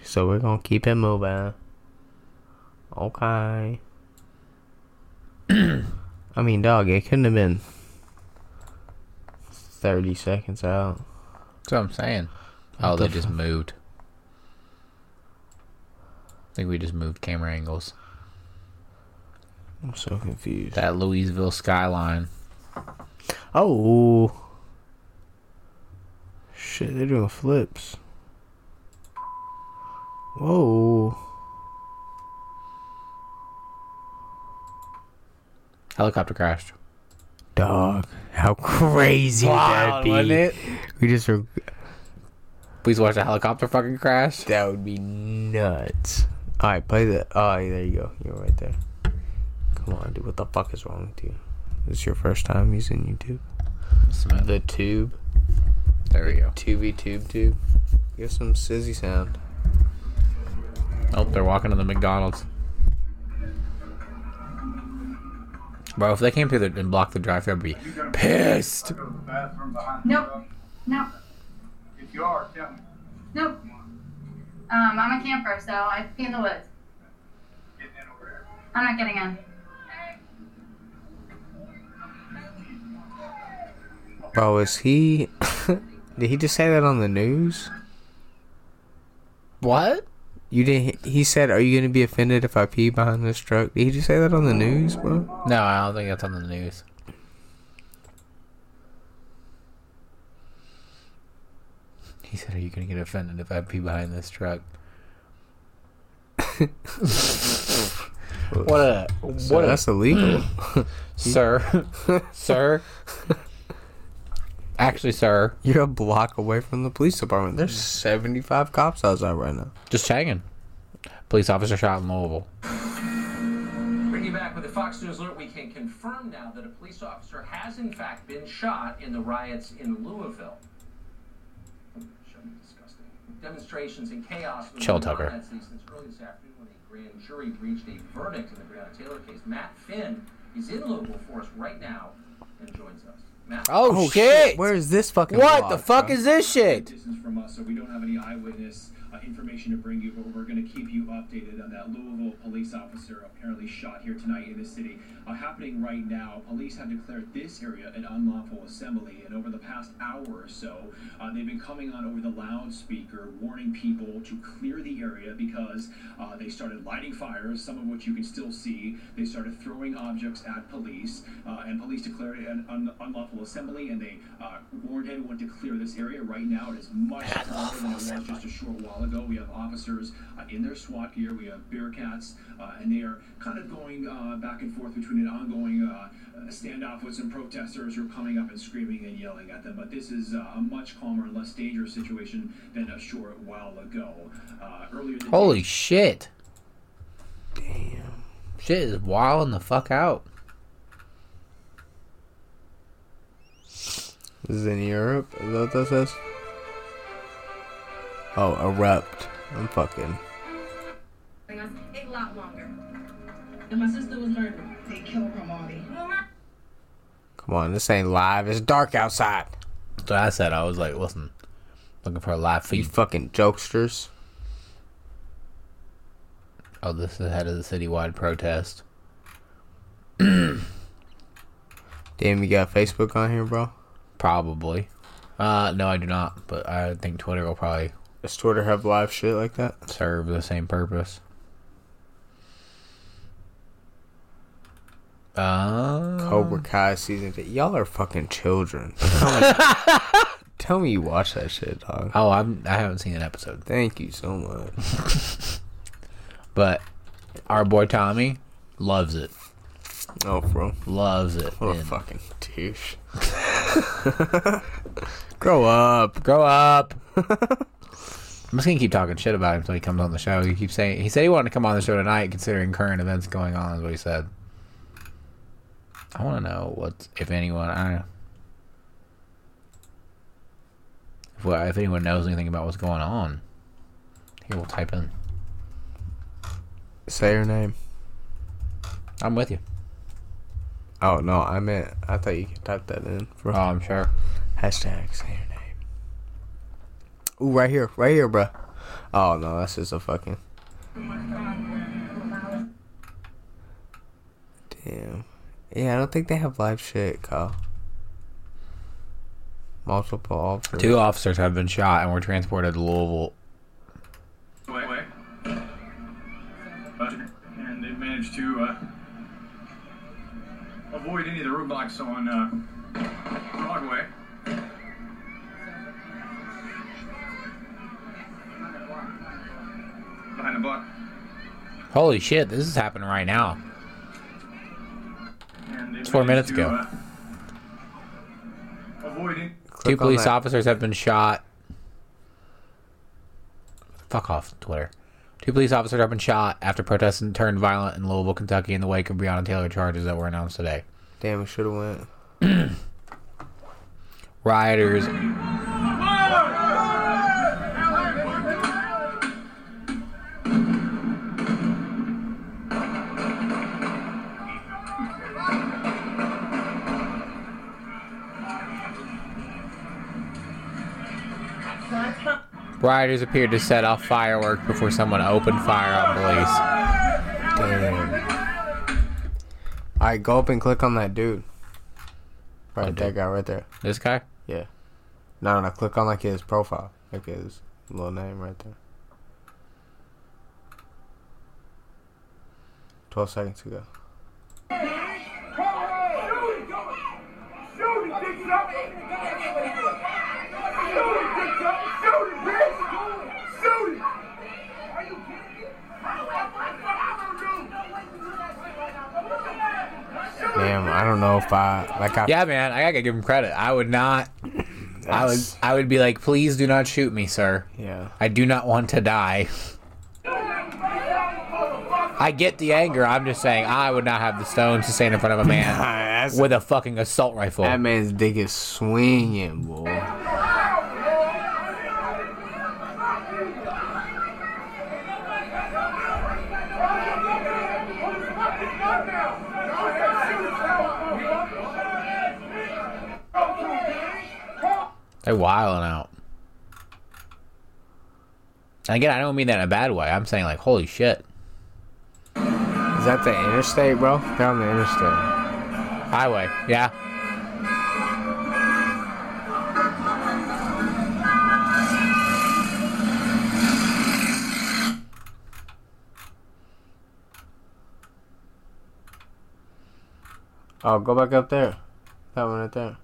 So we're gonna keep it moving. Okay. I mean, dog, it couldn't have been 30 seconds out. That's what I'm saying. Oh, they just moved. I think we just moved camera angles. I'm so confused. That Louisville skyline. Oh. Shit, they're doing flips. Whoa. Helicopter crashed. Dog, how crazy would that be? Wasn't it? We just were... Please watch the helicopter fucking crash. That would be nuts. All right, play the... Oh, there you go. You're right there. Come on, dude. What the fuck is wrong with you? This is your first time using YouTube? Smith. The tube. There we go. Tubey tube tube. Give some sizzy sound. Oh, they're walking to the McDonald's. Bro, if they came through and blocked the drive-thru, I'd be pissed. Nope. Nope. If you are, tell me. Nope. I'm a camper, so I pee in the woods. Getting in over here. I'm not getting in. Bro, is he... Did he just say that on the news? What? You didn't... He said, are you going to be offended if I pee behind this truck? Did he just say that on the news, bro? No, I don't think that's on the news. He said, are you going to get offended if I pee behind this truck? What a... That's illegal. Sir. Sir. Actually, sir. You're a block away from the police department. There's 75 cops outside right now. Just hanging. Police officer shot in Louisville. Bringing back with the Fox News alert, we can confirm now that a police officer has in fact been shot in the riots in Louisville. Disgusting. Demonstrations and chaos. Chill, Tucker. Since early this afternoon when a grand jury reached a verdict in the Breonna Taylor case. Matt Finn is in Louisville for us right now and joins us. Oh shit! Where is this fucking? What the fuck is this shit? Distance from us, so we don't have any eyewitness information to bring you, but we're going to keep you updated on that. Louisville police officer apparently shot here tonight in the city. Happening right now, police have declared this area an unlawful assembly, and over the past hour or so, they've been coming on over the loudspeaker, warning people to clear the area because they started lighting fires, some of which you can still see. They started throwing objects at police, and police declared it an unlawful assembly, and they warned everyone to clear this area right now. It is much tougher than it was just a short while ago. We have officers in their SWAT gear. We have Bearcats, and they are kind of going back and forth between an ongoing standoff with some protesters who are coming up and screaming and yelling at them. But this is a much calmer and less dangerous situation than a short while ago. Earlier. Holy shit! Damn, shit is wilding the fuck out. This is in Europe? Is that what that says? Oh, erupt. I'm fucking. It lot longer. And my sister was murdered. They killed her mommy. Come on, this ain't live. It's dark outside. That's what I said. I was like, listen, looking for a live feed. You fucking jokesters. Oh, this is the head of the citywide protest. Damn, you got Facebook on here, bro? Probably. No, I do not. But I think Twitter will probably... Does Twitter have live shit like that? Serve the same purpose. Cobra Kai Season 2. Y'all are fucking children. Tell me you watch that shit, dog. Oh, I haven't seen an episode. Thank you so much. But our boy Tommy loves it. Oh, bro. Loves it. What a fucking douche. Grow up. Grow up. I'm just going to keep talking shit about him until he comes on the show. He said he wanted to come on the show tonight considering current events going on is what he said. I want to know what, if anyone, I don't know. If anyone knows anything about what's going on, here we'll type in. Say your name. I'm with you. Oh, no, I thought you could type that in. For I'm sure. Hashtag say your name. Ooh, right here, bro. Oh, no, that's just a fucking... Damn. Yeah, I don't think they have live shit, Kyle. Multiple officers. 2 officers have been shot and were transported to Louisville. Wait. And they managed to, avoid any of the roadblocks on Broadway. Behind the block. Holy shit, this is happening right now. And It's 4 minutes ago. Two police officers have been shot. Fuck off, Twitter. Two police officers have been shot after protests turned violent in Louisville, Kentucky in the wake of Breonna Taylor charges that were announced today. Damn, we should have went. Rioters. Rioters appeared to set off fireworks before someone opened fire on police. Damn. Alright, go up and click on that dude. Right, that guy right there. This guy? Yeah. No, click on like his profile. Like his little name right there. 12 seconds ago. Damn, I don't know if I. Yeah, man, I gotta give him credit. I would not. I would be like, please do not shoot me, sir. Yeah. I do not want to die. I get the anger. I'm just saying, I would not have the stones to stand in front of a man with a fucking assault rifle. That man's dick is swinging, boy. They're wilding out. And again, I don't mean that in a bad way. I'm saying, like, holy shit. Is that the interstate, bro? They're on the interstate. Highway, yeah. Oh, go back up there. That one right there.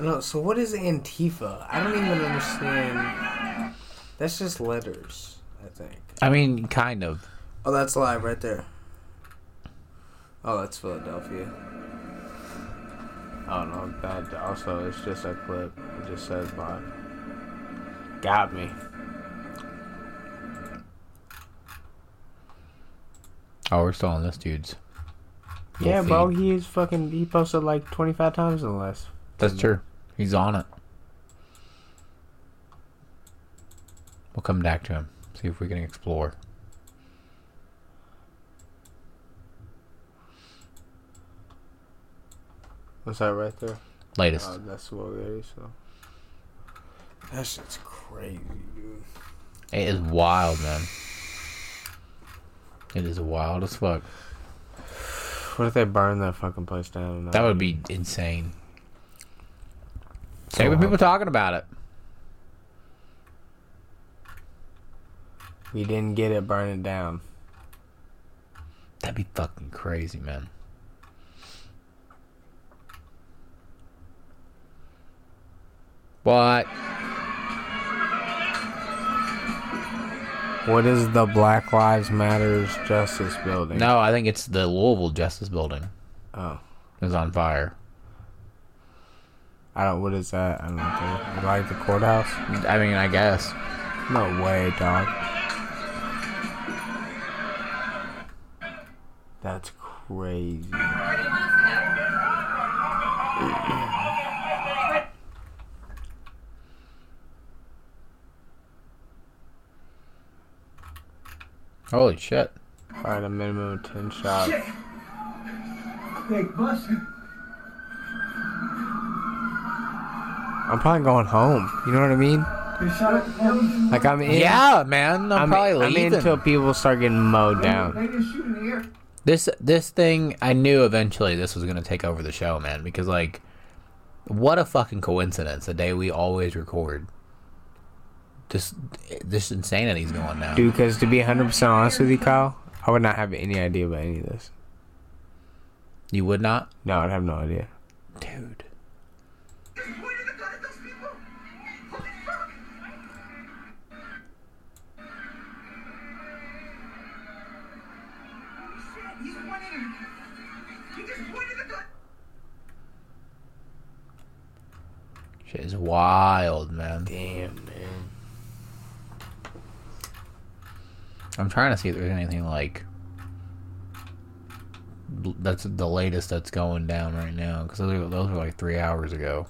No, so what is Antifa? I don't even understand. That's just letters, I think. I mean, kind of. Oh, that's live right there. Oh, that's Philadelphia. Oh, no, that also, it's just a clip. It just says live. Got me. Oh, we're still on this dude's. Yeah, bro, he is fucking, he posted like 25 times in the last. That's true. He's on it. We'll come back to him. See if we can explore. What's that right there? Latest. Oh, that's what it is. So. That shit's crazy, dude. It is wild, man. It is wild as fuck. What if they burn that fucking place down? That would be insane. There were people talking about it. We didn't get it burning down. That'd be fucking crazy, man. What? What is the Black Lives Matters Justice Building? No, I think it's the Louisville Justice Building. Oh. It was on fire. I don't. What is that? I don't know. Like the courthouse? I mean, I guess. No way, dog. That's crazy. Holy shit! Alright, a minimum of 10 shots. Shit. They busted. I'm probably going home. You know what I mean? Like, I'm in. Yeah, man. I'm probably leaving. I'm in until people start getting mowed down. This thing, I knew eventually this was going to take over the show, man. Because, like, what a fucking coincidence. The day we always record. This insanity's going now. Dude, because to be 100% honest with you, Kyle, I would not have any idea about any of this. You would not? No, I'd have no idea. Dude. Shit is wild, man. Damn, man. I'm trying to see if there's anything like that's the latest that's going down right now, because those were like 3 hours ago.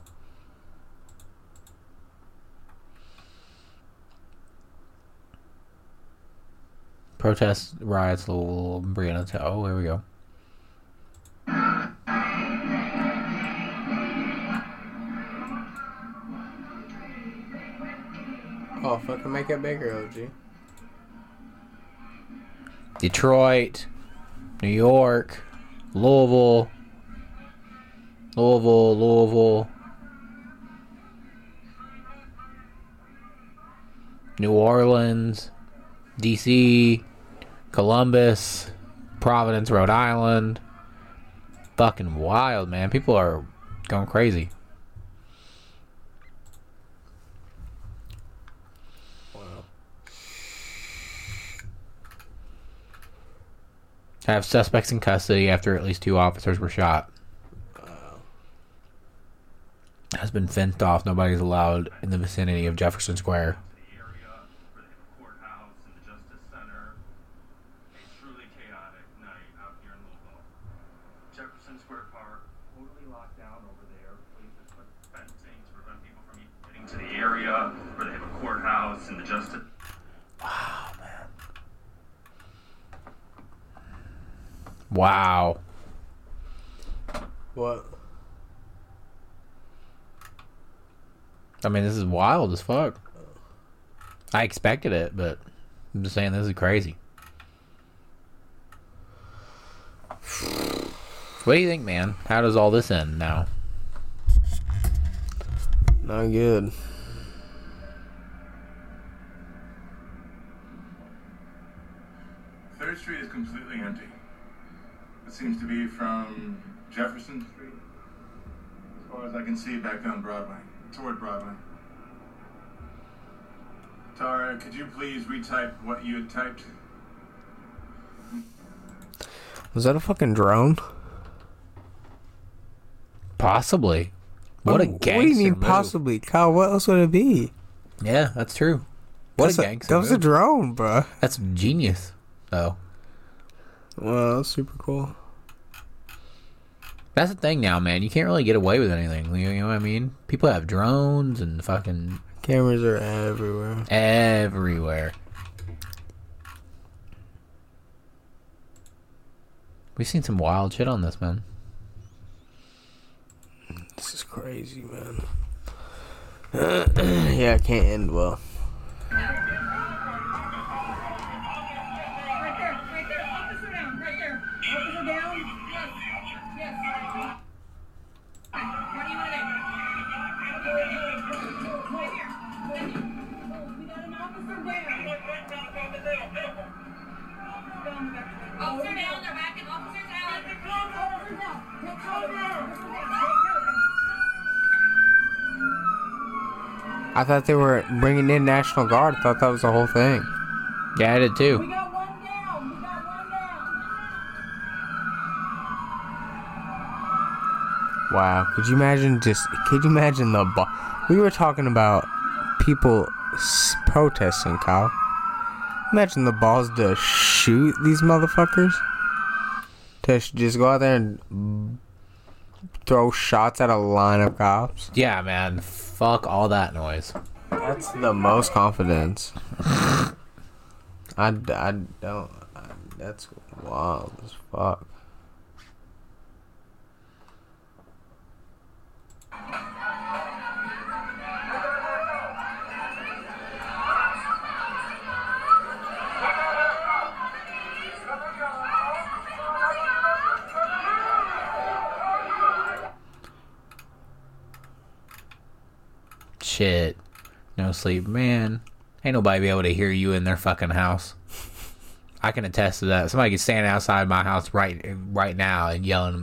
Protest riots, little Breonna Taylor. Oh, here we go. Oh, fucking make it bigger, OG. Detroit, New York, Louisville, New Orleans, DC, Columbus, Providence, Rhode Island. Fucking wild, man. People are going crazy. Have suspects in custody after at least 2 officers were shot. Has been fenced off. Nobody's allowed in the vicinity of Jefferson Square. The area for the courthouse and the Justice Center. A truly chaotic night out here in Louisville. Jefferson Square Park totally locked down over there. Police have put fencing to prevent people from getting to the area where they have a courthouse and the Justice. Wow. Wow. What? I mean, this is wild as fuck. I expected it, but I'm just saying this is crazy. What do you think, man? How does all this end now? Not good. Third Street is completely empty. Seems to be from Jefferson Street, as far as I can see, back down Broadway, toward Broadway. Tara, could you please retype what you had typed? Was that a fucking drone? Possibly. What a gangster move. What do you mean possibly? Kyle, what else would it be? Yeah, that's true. What a gangster move. That was a drone, bro. That's genius, though. Well, that's super cool. That's the thing now, man. You can't really get away with anything. You know what I mean? People have drones and fucking... Cameras are everywhere. Everywhere. We've seen some wild shit on this, man. This is crazy, man. Yeah, it can't end well. I thought they were bringing in National Guard. I thought that was the whole thing. Yeah, I did too. We got one down. Wow. Could you imagine the... We were talking about people protesting, Kyle. Imagine the balls to shoot these motherfuckers. To just go out there and throw shots at a line of cops. Yeah, man. Fuck all that noise. That's the most confidence. That's wild as fuck. Shit. No sleep, man. Ain't nobody be able to hear you in their fucking house. I can attest to that. Somebody could stand outside my house right now and yell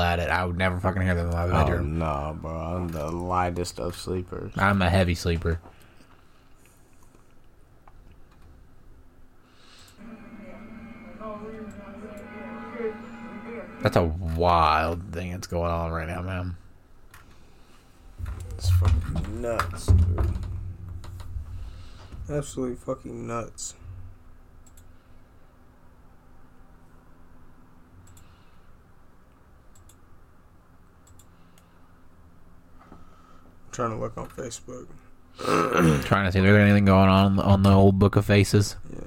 at it. I would never fucking hear them in my bedroom. Oh, no, bro. I'm the lightest of sleepers. I'm a heavy sleeper. That's a wild thing that's going on right now, man. That's fucking nuts, dude. Absolutely fucking nuts. I'm trying to look on Facebook. Trying to see if there's anything going on the old Book of Faces. Yeah.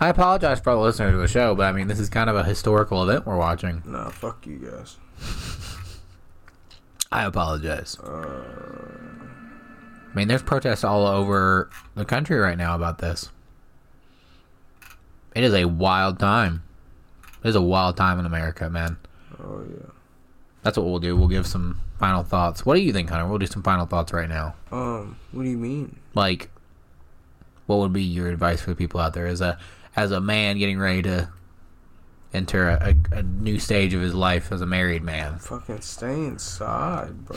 I apologize for all the listeners of the show, but I mean, this is kind of a historical event we're watching. Nah, fuck you guys. I apologize. I mean, there's protests all over the country right now about this. It is a wild time. It is a wild time in America, man. Oh, yeah. That's what we'll do. We'll give some final thoughts. What do you think, Hunter? We'll do some final thoughts right now. What do you mean? Like, what would be your advice for the people out there as a man getting ready to enter a new stage of his life as a married man? Fucking stay inside, bro.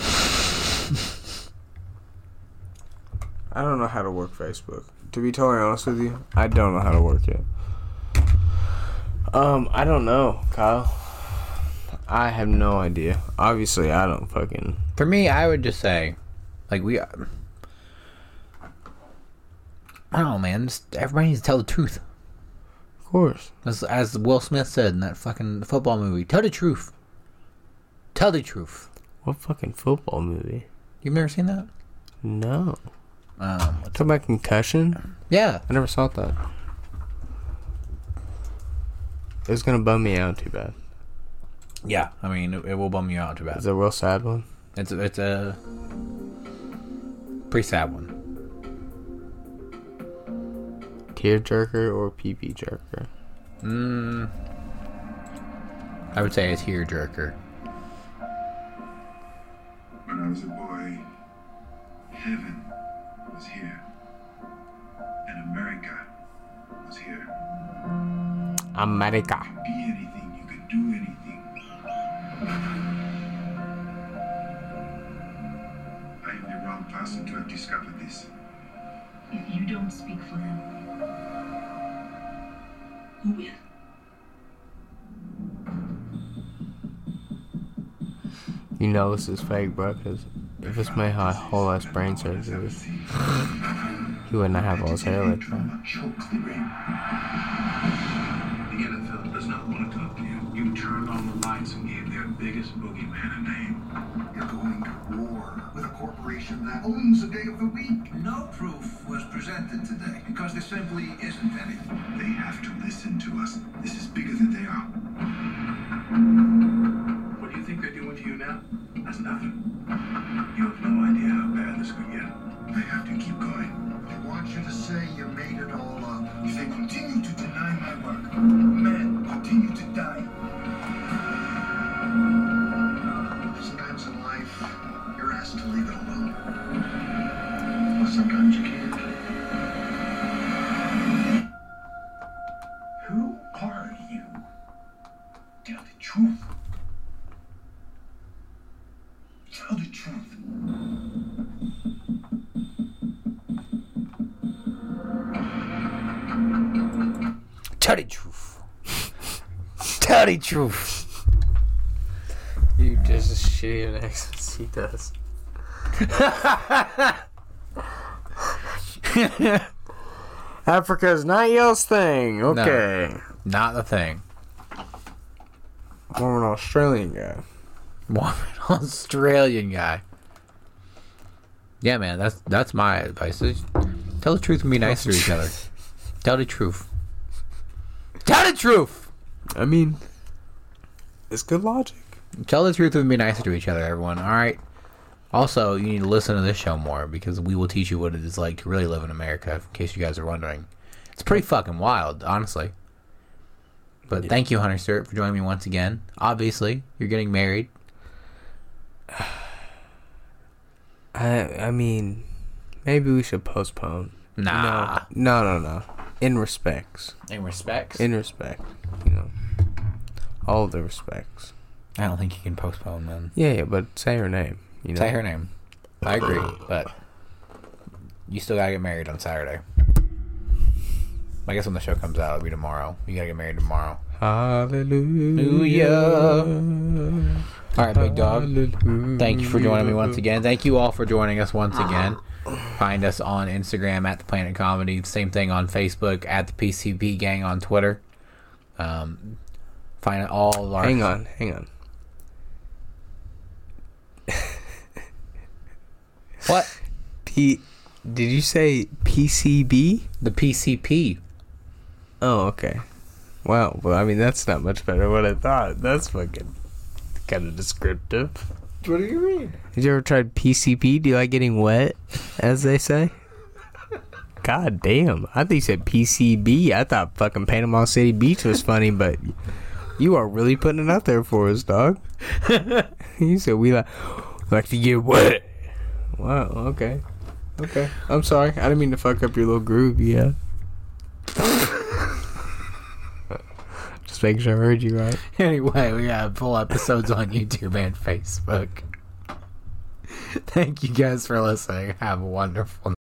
I don't know how to work Facebook. To be totally honest with you, I don't know how to work it. I don't know, Kyle. I have no idea. Obviously, I don't fucking... For me, I would just say, like, we... I don't know, man. Just, everybody needs to tell the truth. Of course. As Will Smith said in that fucking football movie, tell the truth. Tell the truth. What fucking football movie? You've never seen that? No. Talking about Concussion? Yeah. I never saw that. It was going to bum me out too bad. Yeah, I mean, it will bum you out too bad. It's a real sad one? It's a pretty sad one. Tearjerker or pee-pee jerker? I would say a tearjerker. When I was a boy, heaven was here. And America was here. America. You could be anything, you could do anything. I am the wrong person to have discovered this. If you don't speak for them, who will? You know this is fake, bro, because if it's made her whole ass brain surgery, he would not have all his hair like that. The NFL does not want to talk to you. You turned on the lights and gave their biggest boogeyman a name. You're going to war with a corporation that owns the day of the week. No proof was presented today because there simply isn't any. They have to listen to us. This is bigger than they are. What do you think they're doing to you now? That's nothing. You have no idea how bad this could get. They have to keep going. They want you to say you made it all up. If they continue to deny my work, men continue to die. Sometimes in life, you're asked to leave it alone. But sometimes you can't. Who are you? Tell the truth. Tell the truth. Tell the truth. Tell the truth. There's a shitty in accents he does. Africa's not y'all's thing. Okay. No, not the thing. Mormon Australian guy. Mormon Australian guy. Yeah, man, that's my advice. Tell the truth and be nice to each other. Tell the truth. Tell the truth! I mean, it's good logic. Tell the truth and be nicer to each other, everyone. All right. Also, you need to listen to this show more because we will teach you what it is like to really live in America, in case you guys are wondering. It's pretty fucking wild, honestly. But thank you, Hunter Stewart, for joining me once again. Obviously, you're getting married. I mean, maybe we should postpone. Nah. No. In respects. In respects? In respect. You know, all the respects. I don't think you can postpone, man. Yeah, but say her name. You know? Say her name. I agree, but you still gotta get married on Saturday. I guess when the show comes out, it'll be tomorrow. You gotta get married tomorrow. Hallelujah. Alright, big dog. Thank you for joining me once again. Thank you all for joining us once again. Find us on Instagram at The Planet Comedy. Same thing on Facebook at The PCP Gang on Twitter. Find all our... Hang on. What? Did you say PCB? The PCP. Oh, okay. Wow. Well, I mean, that's not much better than what I thought. That's fucking kind of descriptive. What do you mean? Have you ever tried PCP? Do you like getting wet, as they say? God damn. I thought you said PCB. I thought fucking Panama City Beach was funny, but you are really putting it out there for us, dog. You said we like to get wet. Wow, okay. I'm sorry. I didn't mean to fuck up your little groove, yeah. Just making sure I heard you right. Anyway, we got full episodes on YouTube and Facebook. Thank you guys for listening. Have a wonderful night.